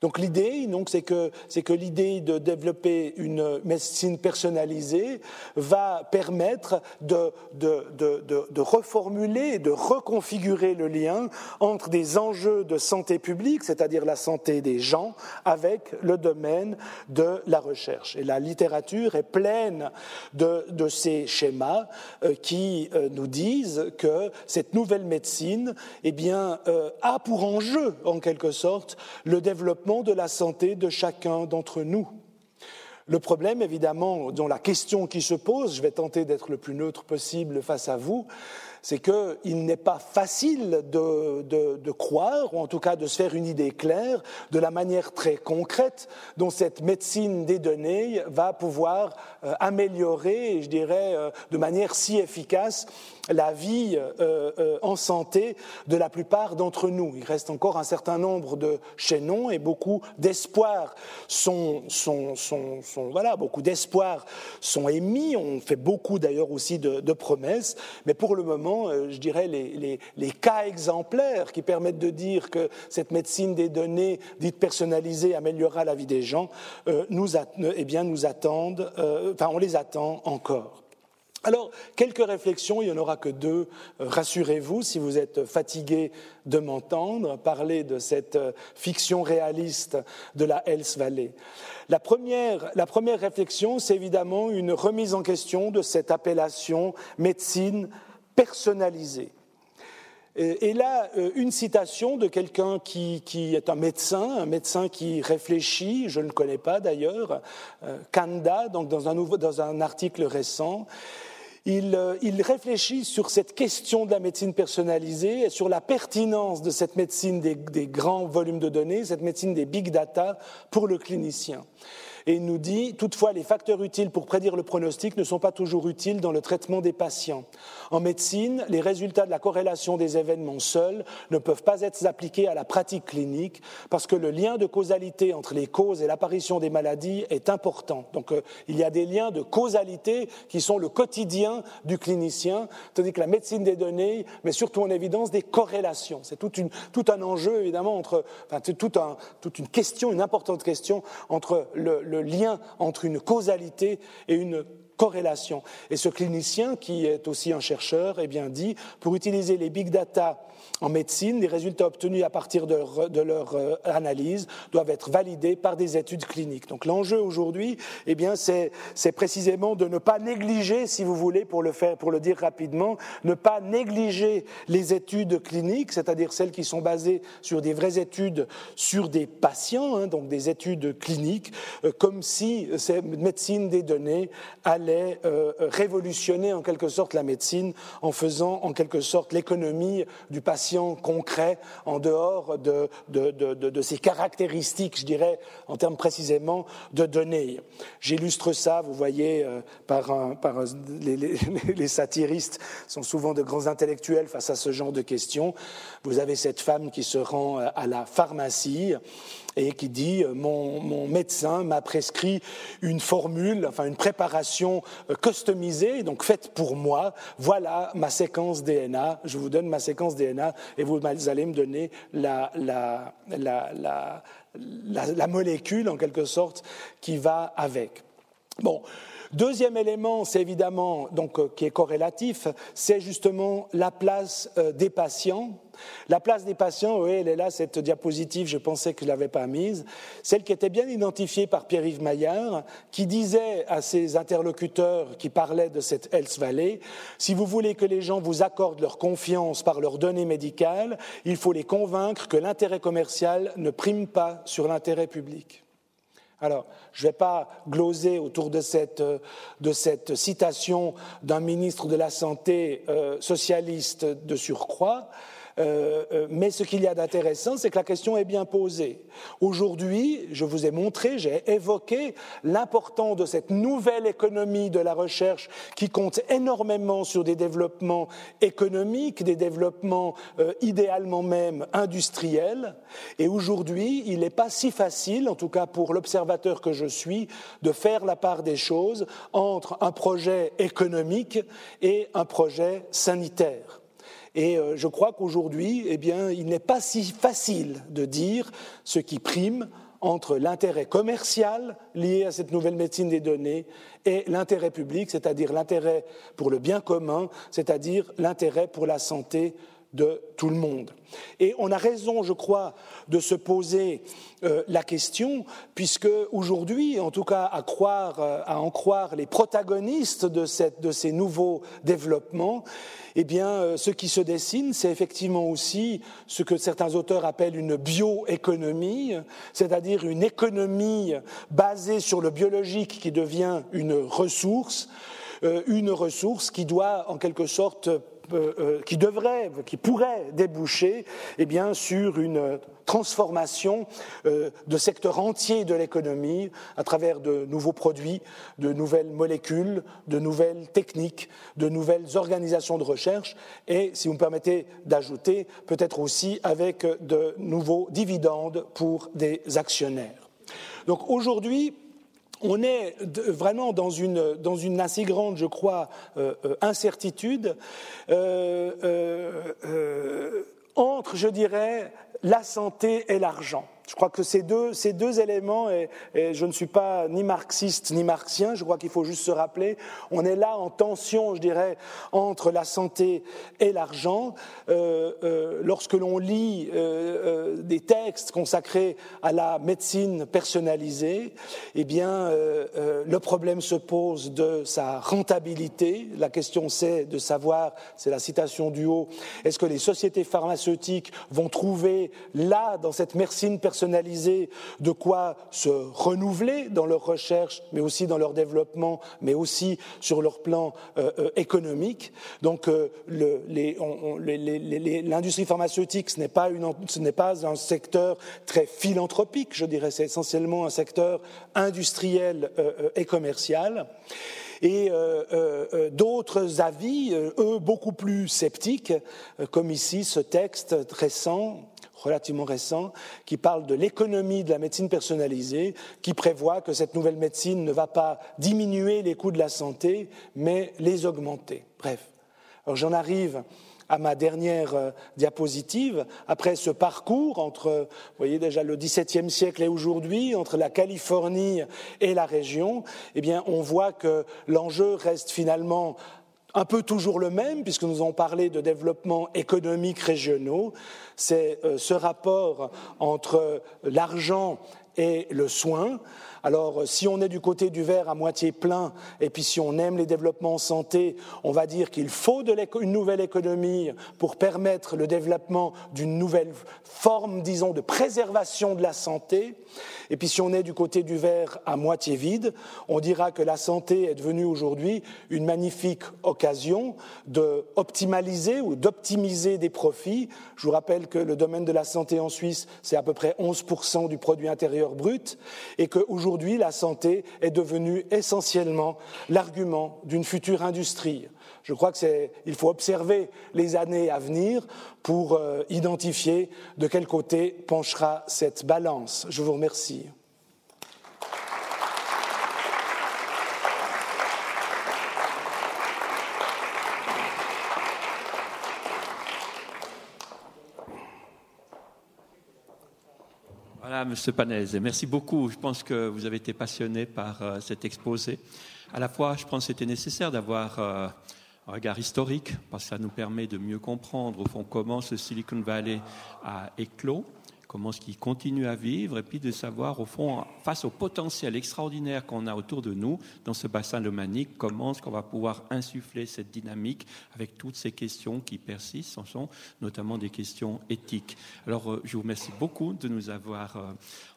Donc l'idée, c'est que l'idée de développer une médecine personnalisée va permettre de reformuler, de reconfigurer le lien entre des enjeux de santé publique, c'est-à-dire la santé des gens, avec le domaine de la recherche. Et la littérature est pleine de ces schémas qui nous disent que cette nouvelle médecine, eh bien, a pour enjeu, en quelque sorte, le développement de la santé de chacun d'entre nous. Le problème, évidemment, dont la question qui se pose, je vais tenter d'être le plus neutre possible face à vous, c'est qu'il n'est pas facile de croire, ou en tout cas de se faire une idée claire, de la manière très concrète dont cette médecine des données va pouvoir améliorer, je dirais, de manière si efficace, la vie en santé de la plupart d'entre nous. Il reste encore un certain nombre de chaînons et beaucoup d'espoirs sont émis. On fait beaucoup d'ailleurs aussi de promesses, mais pour le moment, je dirais les cas exemplaires qui permettent de dire que cette médecine des données dite personnalisée améliorera la vie des gens, on les attend encore. Alors, quelques réflexions, il n'y en aura que deux, rassurez-vous, si vous êtes fatigué de m'entendre parler de cette fiction réaliste de la Health Valley. La première réflexion, c'est évidemment une remise en question de cette appellation médecine personnalisée. Et là, une citation de quelqu'un qui est un médecin qui réfléchit, je ne le connais pas d'ailleurs, Kanda, donc dans un article récent. Il réfléchit sur cette question de la médecine personnalisée et sur la pertinence de cette médecine des grands volumes de données, cette médecine des big data pour le clinicien. Et il nous dit « Toutefois, les facteurs utiles pour prédire le pronostic ne sont pas toujours utiles dans le traitement des patients. En médecine, les résultats de la corrélation des événements seuls ne peuvent pas être appliqués à la pratique clinique parce que le lien de causalité entre les causes et l'apparition des maladies est important. » Donc il y a des liens de causalité qui sont le quotidien du clinicien, tandis que la médecine des données met surtout en évidence des corrélations. C'est tout un enjeu, évidemment, une importante question entre le lien entre une causalité et une corrélation. Et ce clinicien, qui est aussi un chercheur, dit « Pour utiliser les big data en médecine, les résultats obtenus à partir de leur analyse doivent être validés par des études cliniques. » Donc l'enjeu aujourd'hui, c'est précisément de ne pas négliger, si vous voulez, pour le dire rapidement, ne pas négliger les études cliniques, c'est-à-dire celles qui sont basées sur des vraies études sur des patients, donc des études cliniques, comme si cette médecine des données allait révolutionner en quelque sorte la médecine en faisant en quelque sorte l'économie du patient concret en dehors de ses caractéristiques, je dirais, en termes précisément de données. J'illustre ça, vous voyez, les satiristes sont souvent de grands intellectuels face à ce genre de questions. Vous avez cette femme qui se rend à la pharmacie et qui dit « Mon médecin m'a prescrit une formule, une préparation customisée, donc faite pour moi, voilà ma séquence DNA, je vous donne ma séquence DNA et vous allez me donner la molécule en quelque sorte qui va avec ». Bon. Deuxième élément, c'est évidemment, qui est corrélatif, c'est justement la place des patients. La place des patients, oui, elle est là, cette diapositive, je pensais que je ne l'avais pas mise, celle qui était bien identifiée par Pierre-Yves Maillard, qui disait à ses interlocuteurs qui parlaient de cette Health Valley, si vous voulez que les gens vous accordent leur confiance par leurs données médicales, il faut les convaincre que l'intérêt commercial ne prime pas sur l'intérêt public. Alors, je ne vais pas gloser autour de cette citation d'un ministre de la Santé socialiste de surcroît, mais ce qu'il y a d'intéressant, c'est que la question est bien posée. Aujourd'hui, je vous ai montré, j'ai évoqué l'importance de cette nouvelle économie de la recherche qui compte énormément sur des développements économiques, des développements idéalement même industriels. Et aujourd'hui, il n'est pas si facile, en tout cas pour l'observateur que je suis, de faire la part des choses entre un projet économique et un projet sanitaire. Et je crois qu'aujourd'hui, il n'est pas si facile de dire ce qui prime entre l'intérêt commercial lié à cette nouvelle médecine des données et l'intérêt public, c'est-à-dire l'intérêt pour le bien commun, c'est-à-dire l'intérêt pour la santé de tout le monde. Et on a raison, je crois, de se poser la question, puisque aujourd'hui, en tout cas à en croire les protagonistes de ces nouveaux développements, eh bien, ce qui se dessine, c'est effectivement aussi ce que certains auteurs appellent une bioéconomie, c'est-à-dire une économie basée sur le biologique qui devient une ressource qui doit en quelque sorte qui pourrait déboucher, eh bien, sur une transformation de secteurs entiers de l'économie à travers de nouveaux produits, de nouvelles molécules, de nouvelles techniques, de nouvelles organisations de recherche et, si vous me permettez d'ajouter, peut-être aussi avec de nouveaux dividendes pour des actionnaires. Donc aujourd'hui, on est vraiment dans une assez grande, je crois, incertitude entre, je dirais, la santé et l'argent. Je crois que ces deux éléments, et je ne suis pas ni marxiste ni marxien, je crois qu'il faut juste se rappeler, on est là en tension, je dirais, entre la santé et l'argent. Lorsque l'on lit des textes consacrés à la médecine personnalisée, eh bien, le problème se pose de sa rentabilité. La question c'est de savoir, c'est la citation du haut, est-ce que les sociétés pharmaceutiques vont trouver là, dans cette médecine personnalisée, de quoi se renouveler dans leurs recherches, mais aussi dans leur développement, mais aussi sur leur plan économique. Donc, l'industrie pharmaceutique, ce n'est pas un secteur très philanthropique, je dirais, c'est essentiellement un secteur industriel et commercial. Et d'autres avis, eux, beaucoup plus sceptiques, comme ici ce texte relativement récent, qui parle de l'économie de la médecine personnalisée, qui prévoit que cette nouvelle médecine ne va pas diminuer les coûts de la santé, mais les augmenter. Bref. Alors j'en arrive à ma dernière diapositive, après ce parcours entre, vous voyez déjà le XVIIe siècle et aujourd'hui, entre la Californie et la région, eh bien on voit que l'enjeu reste finalement un peu toujours le même, puisque nous avons parlé de développement économique régionaux. C'est ce rapport entre l'argent et le soin. Alors, si on est du côté du verre à moitié plein, et puis si on aime les développements en santé, on va dire qu'il faut une nouvelle économie pour permettre le développement d'une nouvelle forme, disons, de préservation de la santé. Et puis si on est du côté du verre à moitié vide, on dira que la santé est devenue aujourd'hui une magnifique occasion d'optimaliser ou d'optimiser des profits. Je vous rappelle que le domaine de la santé en Suisse, c'est à peu près 11% du produit intérieur brut, et qu'aujourd'hui, la santé est devenue essentiellement l'argument d'une future industrie. Je crois qu'il faut observer les années à venir pour identifier de quel côté penchera cette balance. Je vous remercie. Voilà, Monsieur Panese, merci beaucoup. Je pense que vous avez été passionné par cet exposé. À la fois, je pense que c'était nécessaire d'avoir un regard historique, parce que ça nous permet de mieux comprendre, au fond, comment ce Silicon Valley a éclos, comment ce qui continue à vivre, et puis de savoir, au fond, face au potentiel extraordinaire qu'on a autour de nous, dans ce bassin lémanique, comment est-ce qu'on va pouvoir insuffler cette dynamique avec toutes ces questions qui persistent, en sont notamment des questions éthiques. Alors, je vous remercie beaucoup de nous avoir,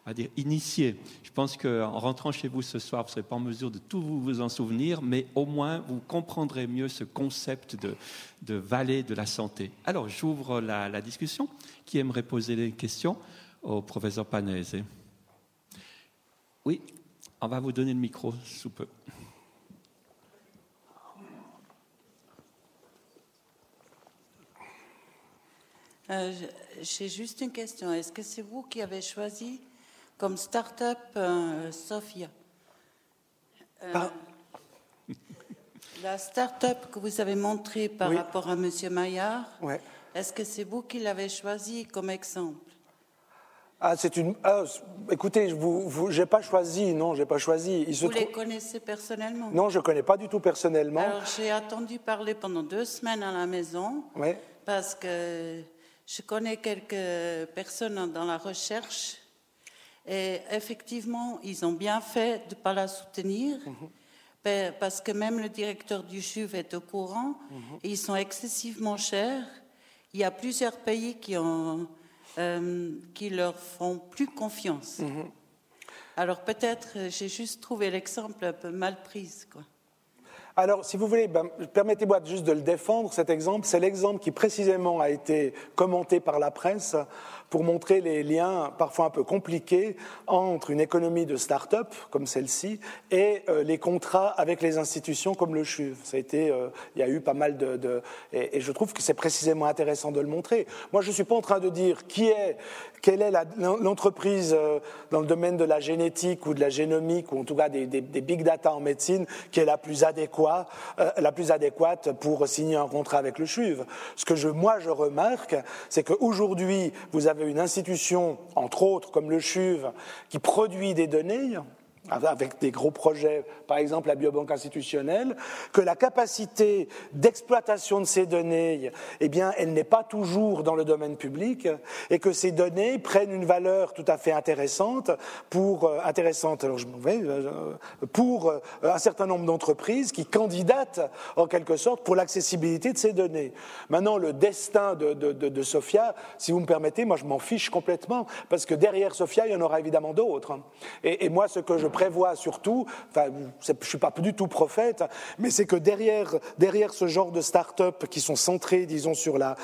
on va dire, initiés. Je pense qu'en rentrant chez vous ce soir, vous ne serez pas en mesure de tout vous en souvenir, mais au moins, vous comprendrez mieux ce concept de vallée de la santé. Alors, j'ouvre la discussion. Qui aimerait poser des questions au professeur Panese? Oui, on va vous donner le micro sous peu. J'ai juste une question. Est-ce que c'est vous qui avez choisi comme start-up Sophia? La start-up que vous avez montrée par oui. rapport à M. Maillard, ouais. Est-ce que c'est vous qui l'avez choisi comme exemple? Ah, c'est une. Ah, écoutez, j'ai pas choisi, non, j'ai pas choisi. Vous les connaissez personnellement? Non, je connais pas du tout personnellement. Alors, j'ai attendu parler pendant 2 semaines à la maison, oui. Parce que je connais quelques personnes dans la recherche, et effectivement, ils ont bien fait de pas la soutenir. Mm-hmm. Parce que même le directeur du CHUV est au courant. Mm-hmm. Ils sont excessivement chers. Il y a plusieurs pays qui leur font plus confiance. Mmh. Alors peut-être j'ai juste trouvé l'exemple un peu mal pris, quoi. Alors, si vous voulez, permettez-moi juste de le défendre, cet exemple. C'est l'exemple qui précisément a été commenté par la presse pour montrer les liens parfois un peu compliqués entre une économie de start-up, comme celle-ci, et les contrats avec les institutions comme le CHUV. Ça a été, il y a eu pas mal et je trouve que c'est précisément intéressant de le montrer. Moi, je ne suis pas en train de dire quelle est l'entreprise dans le domaine de la génétique ou de la génomique, ou en tout cas des big data en médecine, qui est la plus adéquate. La plus adéquate pour signer un contrat avec le CHUV. Ce que moi je remarque, c'est qu'aujourd'hui, vous avez une institution, entre autres, comme le CHUV, qui produit des données, avec des gros projets, par exemple la biobanque institutionnelle, que la capacité d'exploitation de ces données, eh bien, elle n'est pas toujours dans le domaine public, et que ces données prennent une valeur tout à fait intéressante pour un certain nombre d'entreprises qui candidatent, en quelque sorte, pour l'accessibilité de ces données. Maintenant, le destin de Sophia, si vous me permettez, moi je m'en fiche complètement, parce que derrière Sophia, il y en aura évidemment d'autres. Et moi, ce que je prévois surtout, enfin, je ne suis pas du tout prophète, mais c'est que derrière ce genre de start-up qui sont centrées, disons, sur la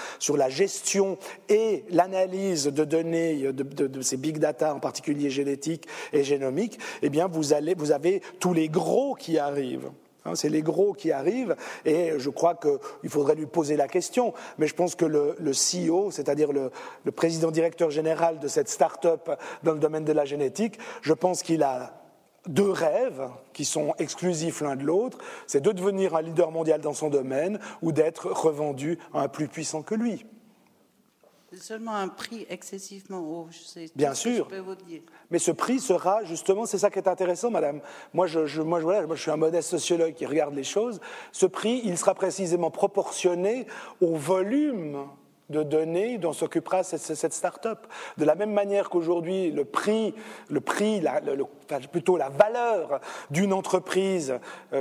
gestion et l'analyse de données, de ces big data, en particulier génétiques et génomiques, eh bien, vous avez tous les gros qui arrivent. C'est les gros qui arrivent, et je crois qu'il faudrait lui poser la question, mais je pense que le CEO, c'est-à-dire le président-directeur général de cette start-up dans le domaine de la génétique, je pense qu'il a 2 rêves qui sont exclusifs l'un de l'autre, c'est de devenir un leader mondial dans son domaine ou d'être revendu à un plus puissant que lui. C'est seulement un prix excessivement haut, bien sûr, je peux vous dire. Mais ce prix sera justement, c'est ça qui est intéressant, madame. Moi, je suis un modeste sociologue qui regarde les choses. Ce prix, il sera précisément proportionné au volume de données dont s'occupera cette start-up. De la même manière qu'aujourd'hui, la valeur d'une entreprise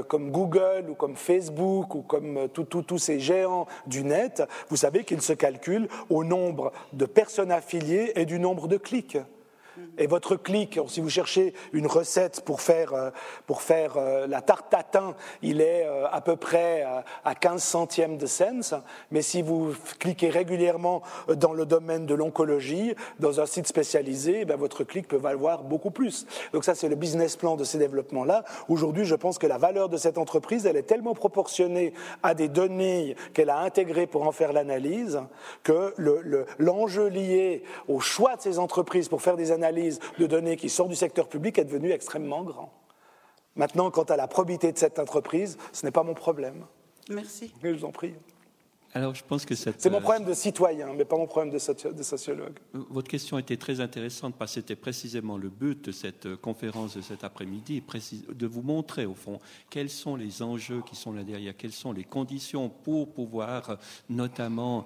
comme Google ou comme Facebook ou comme tous ces géants du net, vous savez qu'ils se calculent au nombre de personnes affiliées et du nombre de clics. Et votre clic, si vous cherchez une recette pour faire la tarte tatin, il est à peu près à 15 centièmes de cents. Mais si vous cliquez régulièrement dans le domaine de l'oncologie, dans un site spécialisé, votre clic peut valoir beaucoup plus. Donc ça, c'est le business plan de ces développements-là. Aujourd'hui, je pense que la valeur de cette entreprise, elle est tellement proportionnée à des données qu'elle a intégrées pour en faire l'analyse, que l'enjeu lié au choix de ces entreprises pour faire des analyse de données qui sort du secteur public est devenu extrêmement grand. Maintenant, quant à la probité de cette entreprise, ce n'est pas mon problème. Merci. Mais je vous en prie. Alors, je pense que c'est mon problème de citoyen, mais pas mon problème de sociologue. Votre question était très intéressante parce que c'était précisément le but de cette conférence de cet après-midi, de vous montrer, au fond, quels sont les enjeux qui sont là derrière, quelles sont les conditions pour pouvoir notamment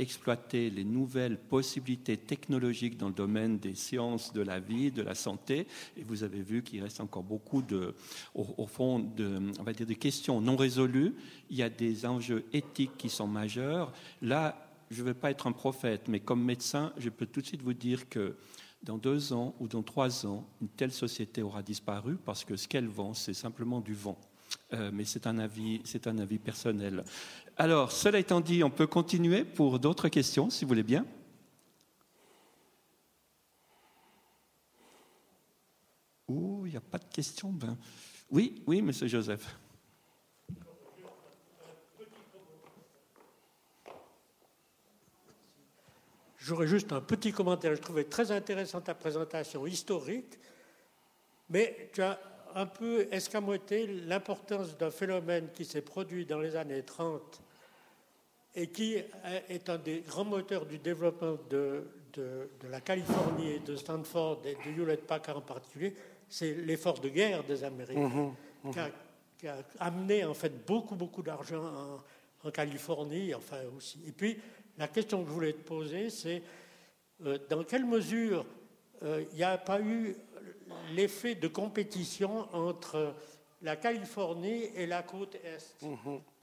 exploiter les nouvelles possibilités technologiques dans le domaine des sciences, de la vie, de la santé. Et vous avez vu qu'il reste encore beaucoup, de questions non résolues. Il y a des enjeux éthiques qui sont majeurs. Là, je ne vais pas être un prophète, mais comme médecin, je peux tout de suite vous dire que dans 2 ans ou dans 3 ans, une telle société aura disparu parce que ce qu'elle vend, c'est simplement du vent. Mais c'est un avis personnel. Alors, cela étant dit, on peut continuer pour d'autres questions, si vous voulez bien. Oh, il n'y a pas de questions. Oui, monsieur Joseph. J'aurais juste un petit commentaire. Je trouvais très intéressante ta présentation historique, mais tu as un peu escamoté l'importance d'un phénomène qui s'est produit dans les années 30 et qui est un des grands moteurs du développement de, de la Californie et de Stanford et de Hewlett-Packard en particulier, c'est l'effort de guerre des Américains qui a amené en fait beaucoup d'argent en Californie, enfin aussi. Et puis la question que je voulais te poser, c'est dans quelle mesure il n'y a pas eu l'effet de compétition entre la Californie et la côte Est,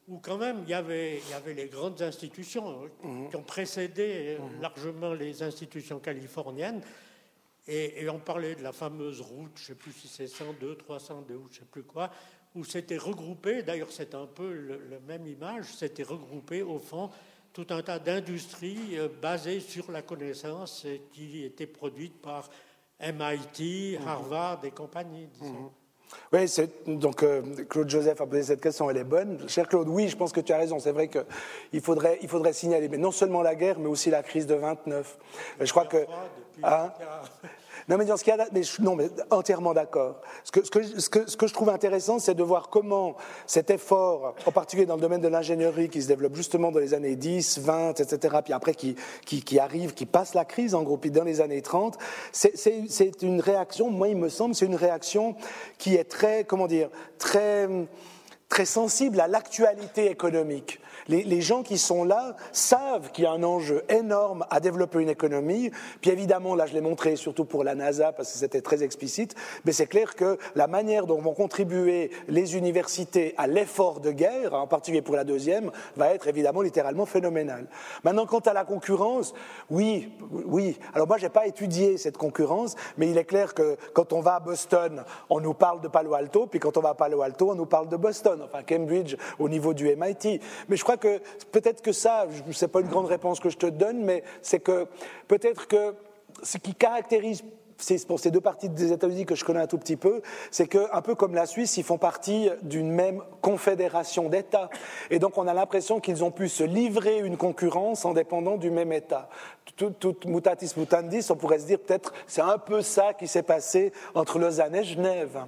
où quand même il y avait les grandes institutions qui ont précédé largement les institutions californiennes, et on parlait de la fameuse route, je ne sais plus si c'est 102, 302 ou je ne sais plus quoi, où c'était regroupé, d'ailleurs c'est un peu la même image, c'était regroupé au fond tout un tas d'industries basées sur la connaissance qui étaient produites par MIT, Harvard et compagnie, disons. Oui, Claude Joseph a posé cette question, elle est bonne. Cher Claude, oui, je pense que tu as raison. C'est vrai qu'il faudrait signaler, mais non seulement la guerre, mais aussi la crise de 29. Je crois que... Non, mais dans ce cas-là, mais entièrement d'accord. Ce que je trouve intéressant, c'est de voir comment cet effort, en particulier dans le domaine de l'ingénierie, qui se développe justement dans les années 10, 20, etc., puis après qui arrive, qui passe la crise, en gros, puis dans les années 30, c'est une réaction, moi il me semble, c'est une réaction qui est très, très sensible à l'actualité économique. Les gens qui sont là savent qu'il y a un enjeu énorme à développer une économie. Puis évidemment, là je l'ai montré surtout pour la NASA parce que c'était très explicite, mais c'est clair que la manière dont vont contribuer les universités à l'effort de guerre, en particulier pour la deuxième, va être évidemment littéralement phénoménale. Maintenant, quant à la concurrence, oui. Alors moi, j'ai pas étudié cette concurrence, mais il est clair que quand on va à Boston, on nous parle de Palo Alto, puis quand on va à Palo Alto, on nous parle de Boston, enfin Cambridge au niveau du MIT. Mais je crois que peut-être que ça, c'est pas une grande réponse que je te donne, mais c'est que peut-être que ce qui caractérise pour ces deux parties des États-Unis que je connais un tout petit peu, c'est qu'un peu comme la Suisse, ils font partie d'une même confédération d'États. Et donc, on a l'impression qu'ils ont pu se livrer une concurrence en dépendant du même État. Tout mutatis mutandis, on pourrait se dire peut-être c'est un peu ça qui s'est passé entre Lausanne et Genève.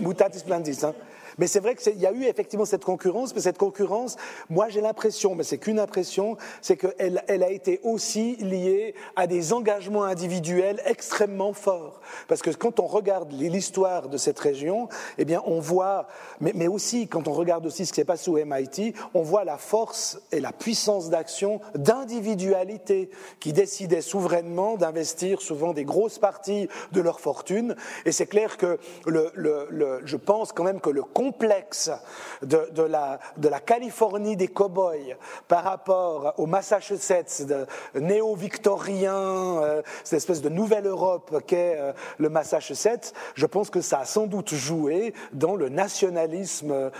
Mutatis mutandis, hein. Mais c'est vrai qu'il y a eu effectivement cette concurrence, mais cette concurrence, moi j'ai l'impression, mais c'est qu'une impression, c'est qu'elle a été aussi liée à des engagements individuels extrêmement forts. Parce que quand on regarde l'histoire de cette région, eh bien on voit, mais aussi quand on regarde aussi ce qui s'est passé au MIT, on voit la force et la puissance d'action d'individualités qui décidaient souverainement d'investir souvent des grosses parties de leur fortune. Et c'est clair que je pense quand même que le complexe de la Californie des cow-boys par rapport au Massachusetts néo-victorien, cette espèce de nouvelle Europe qu'est le Massachusetts, je pense que ça a sans doute joué dans le nationalisme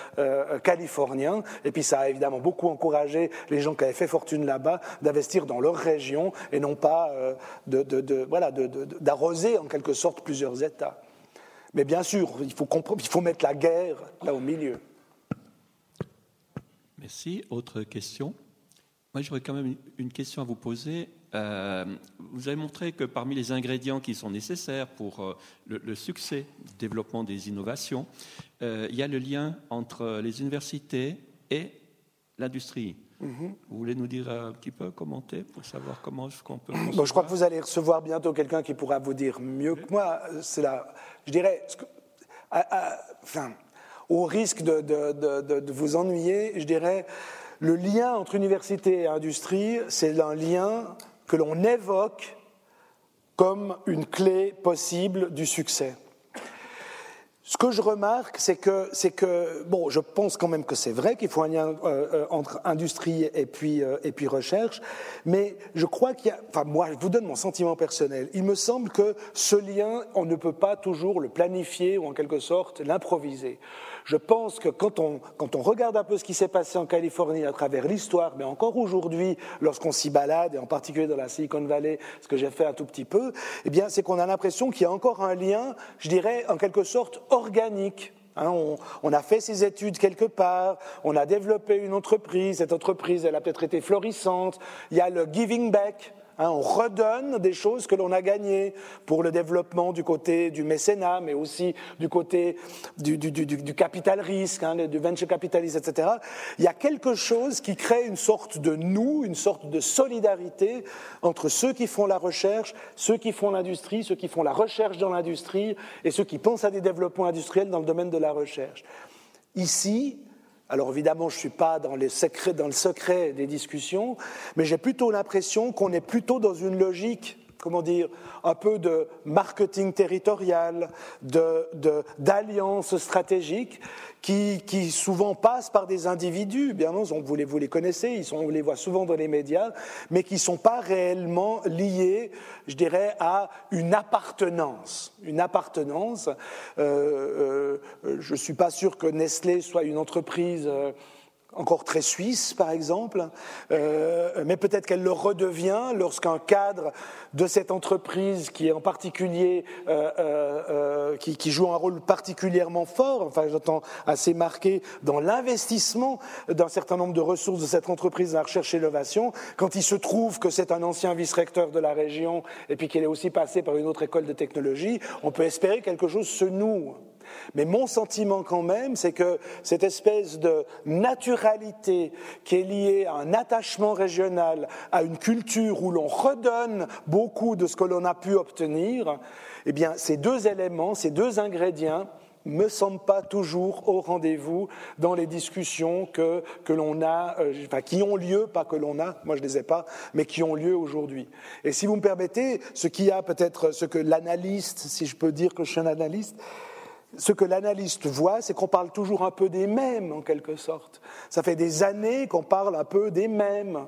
californien, et puis ça a évidemment beaucoup encouragé les gens qui avaient fait fortune là-bas d'investir dans leur région et non pas d'arroser en quelque sorte plusieurs États. Mais bien sûr, il faut mettre la guerre là au milieu. Merci. Autre question ? Moi, j'aurais quand même une question à vous poser. Vous avez montré que parmi les ingrédients qui sont nécessaires pour le succès du développement des innovations, il y a le lien entre les universités et l'industrie. Vous voulez nous dire un petit peu, commenter, pour savoir comment on peut... Bon, je crois que vous allez recevoir bientôt quelqu'un qui pourra vous dire mieux que moi. Je dirais, au risque de vous ennuyer, je dirais, le lien entre université et industrie, c'est un lien que l'on évoque comme une clé possible du succès. Ce que je remarque, c'est que je pense quand même que c'est vrai qu'il faut un lien entre industrie et puis recherche, mais je crois qu'il y a, moi je vous donne mon sentiment personnel, il me semble que ce lien, on ne peut pas toujours le planifier ou en quelque sorte l'improviser. Je pense que quand on regarde un peu ce qui s'est passé en Californie à travers l'histoire, mais encore aujourd'hui, lorsqu'on s'y balade, et en particulier dans la Silicon Valley, ce que j'ai fait un tout petit peu, eh bien, c'est qu'on a l'impression qu'il y a encore un lien, je dirais, en quelque sorte organique. Hein, on a fait ses études quelque part, on a développé une entreprise, cette entreprise, elle a peut-être été florissante, il y a le « giving back ». On redonne des choses que l'on a gagnées pour le développement du côté du mécénat, mais aussi du côté du capital risque, du venture capitaliste, etc. Il y a quelque chose qui crée une sorte de nous, une sorte de solidarité entre ceux qui font la recherche, ceux qui font l'industrie, ceux qui font la recherche dans l'industrie et ceux qui pensent à des développements industriels dans le domaine de la recherche. Ici, alors évidemment, je ne suis pas dans le secret des discussions, mais j'ai plutôt l'impression qu'on est plutôt dans une logique, un peu de marketing territorial, d'alliances stratégiques qui souvent passent par des individus, bien non, vous les connaissez, on les voit souvent dans les médias, mais qui ne sont pas réellement liés, je dirais, à une appartenance. Je ne suis pas sûr que Nestlé soit une entreprise... encore très suisse, par exemple, mais peut-être qu'elle le redevient lorsqu'un cadre de cette entreprise qui est en particulier, qui joue un rôle particulièrement fort, enfin j'entends assez marqué, dans l'investissement d'un certain nombre de ressources de cette entreprise dans la recherche et l'innovation, quand il se trouve que c'est un ancien vice-recteur de la région et puis qu'il est aussi passé par une autre école de technologie, on peut espérer que quelque chose se noue. Mais mon sentiment quand même, c'est que cette espèce de naturalité qui est liée à un attachement régional, à une culture où l'on redonne beaucoup de ce que l'on a pu obtenir, eh bien ces deux éléments, ces deux ingrédients ne me semblent pas toujours au rendez-vous dans les discussions que l'on a, enfin qui ont lieu, pas que l'on a, moi je ne les ai pas, mais qui ont lieu aujourd'hui. Et si vous me permettez, ce que l'analyste, si je peux dire que je suis un analyste, ce que l'analyste voit, c'est qu'on parle toujours un peu des mêmes, en quelque sorte. Ça fait des années qu'on parle un peu des mêmes.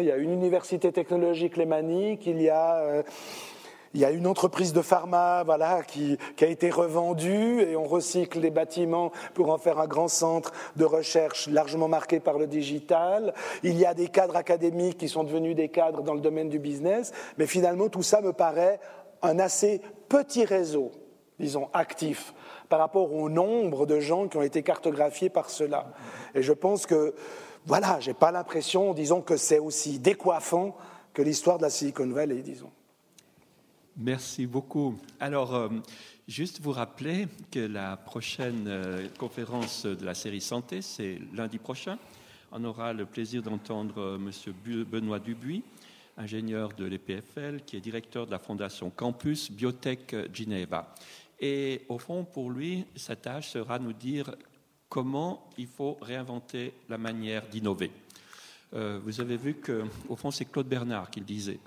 Il y a une université technologique lémanique, il y a une entreprise de pharma qui a été revendue et on recycle les bâtiments pour en faire un grand centre de recherche largement marqué par le digital. Il y a des cadres académiques qui sont devenus des cadres dans le domaine du business. Mais finalement, tout ça me paraît un assez petit réseau, disons, actif, par rapport au nombre de gens qui ont été cartographiés par cela. Et je pense que, j'ai pas l'impression, disons, que c'est aussi décoiffant que l'histoire de la Silicon Valley, disons. Merci beaucoup. Alors, juste vous rappeler que la prochaine conférence de la série Santé, c'est lundi prochain. On aura le plaisir d'entendre M. Benoît Dubuis, ingénieur de l'EPFL, qui est directeur de la fondation Campus Biotech Geneva. Et au fond, pour lui, sa tâche sera de nous dire comment il faut réinventer la manière d'innover. Vous avez vu qu'au fond, c'est Claude Bernard qui le disait.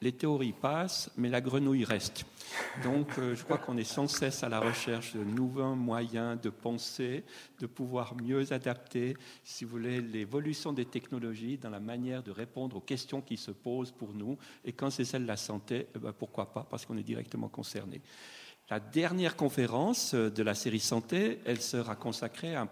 Les théories passent, mais la grenouille reste. Donc, je crois qu'on est sans cesse à la recherche de nouveaux moyens de penser, de pouvoir mieux adapter, si vous voulez, l'évolution des technologies dans la manière de répondre aux questions qui se posent pour nous. Et quand c'est celle de la santé, pourquoi pas, parce qu'on est directement concerné. La dernière conférence de la série Santé, elle sera consacrée à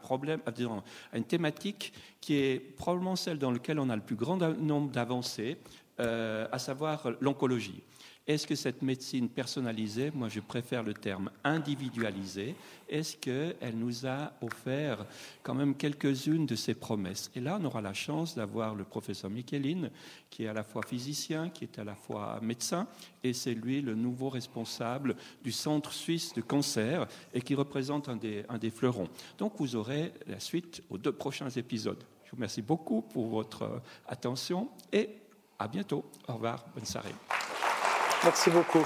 une thématique qui est probablement celle dans laquelle on a le plus grand nombre d'avancées, à savoir l'oncologie. Est-ce que cette médecine personnalisée, moi je préfère le terme individualisée, est-ce qu'elle nous a offert quand même quelques-unes de ses promesses? Et là, on aura la chance d'avoir le professeur Michelin, qui est à la fois physicien, qui est à la fois médecin, et c'est lui le nouveau responsable du Centre suisse du cancer et qui représente un des fleurons. Donc vous aurez la suite aux 2 prochains épisodes. Je vous remercie beaucoup pour votre attention et à bientôt. Au revoir, bonne soirée. Merci beaucoup.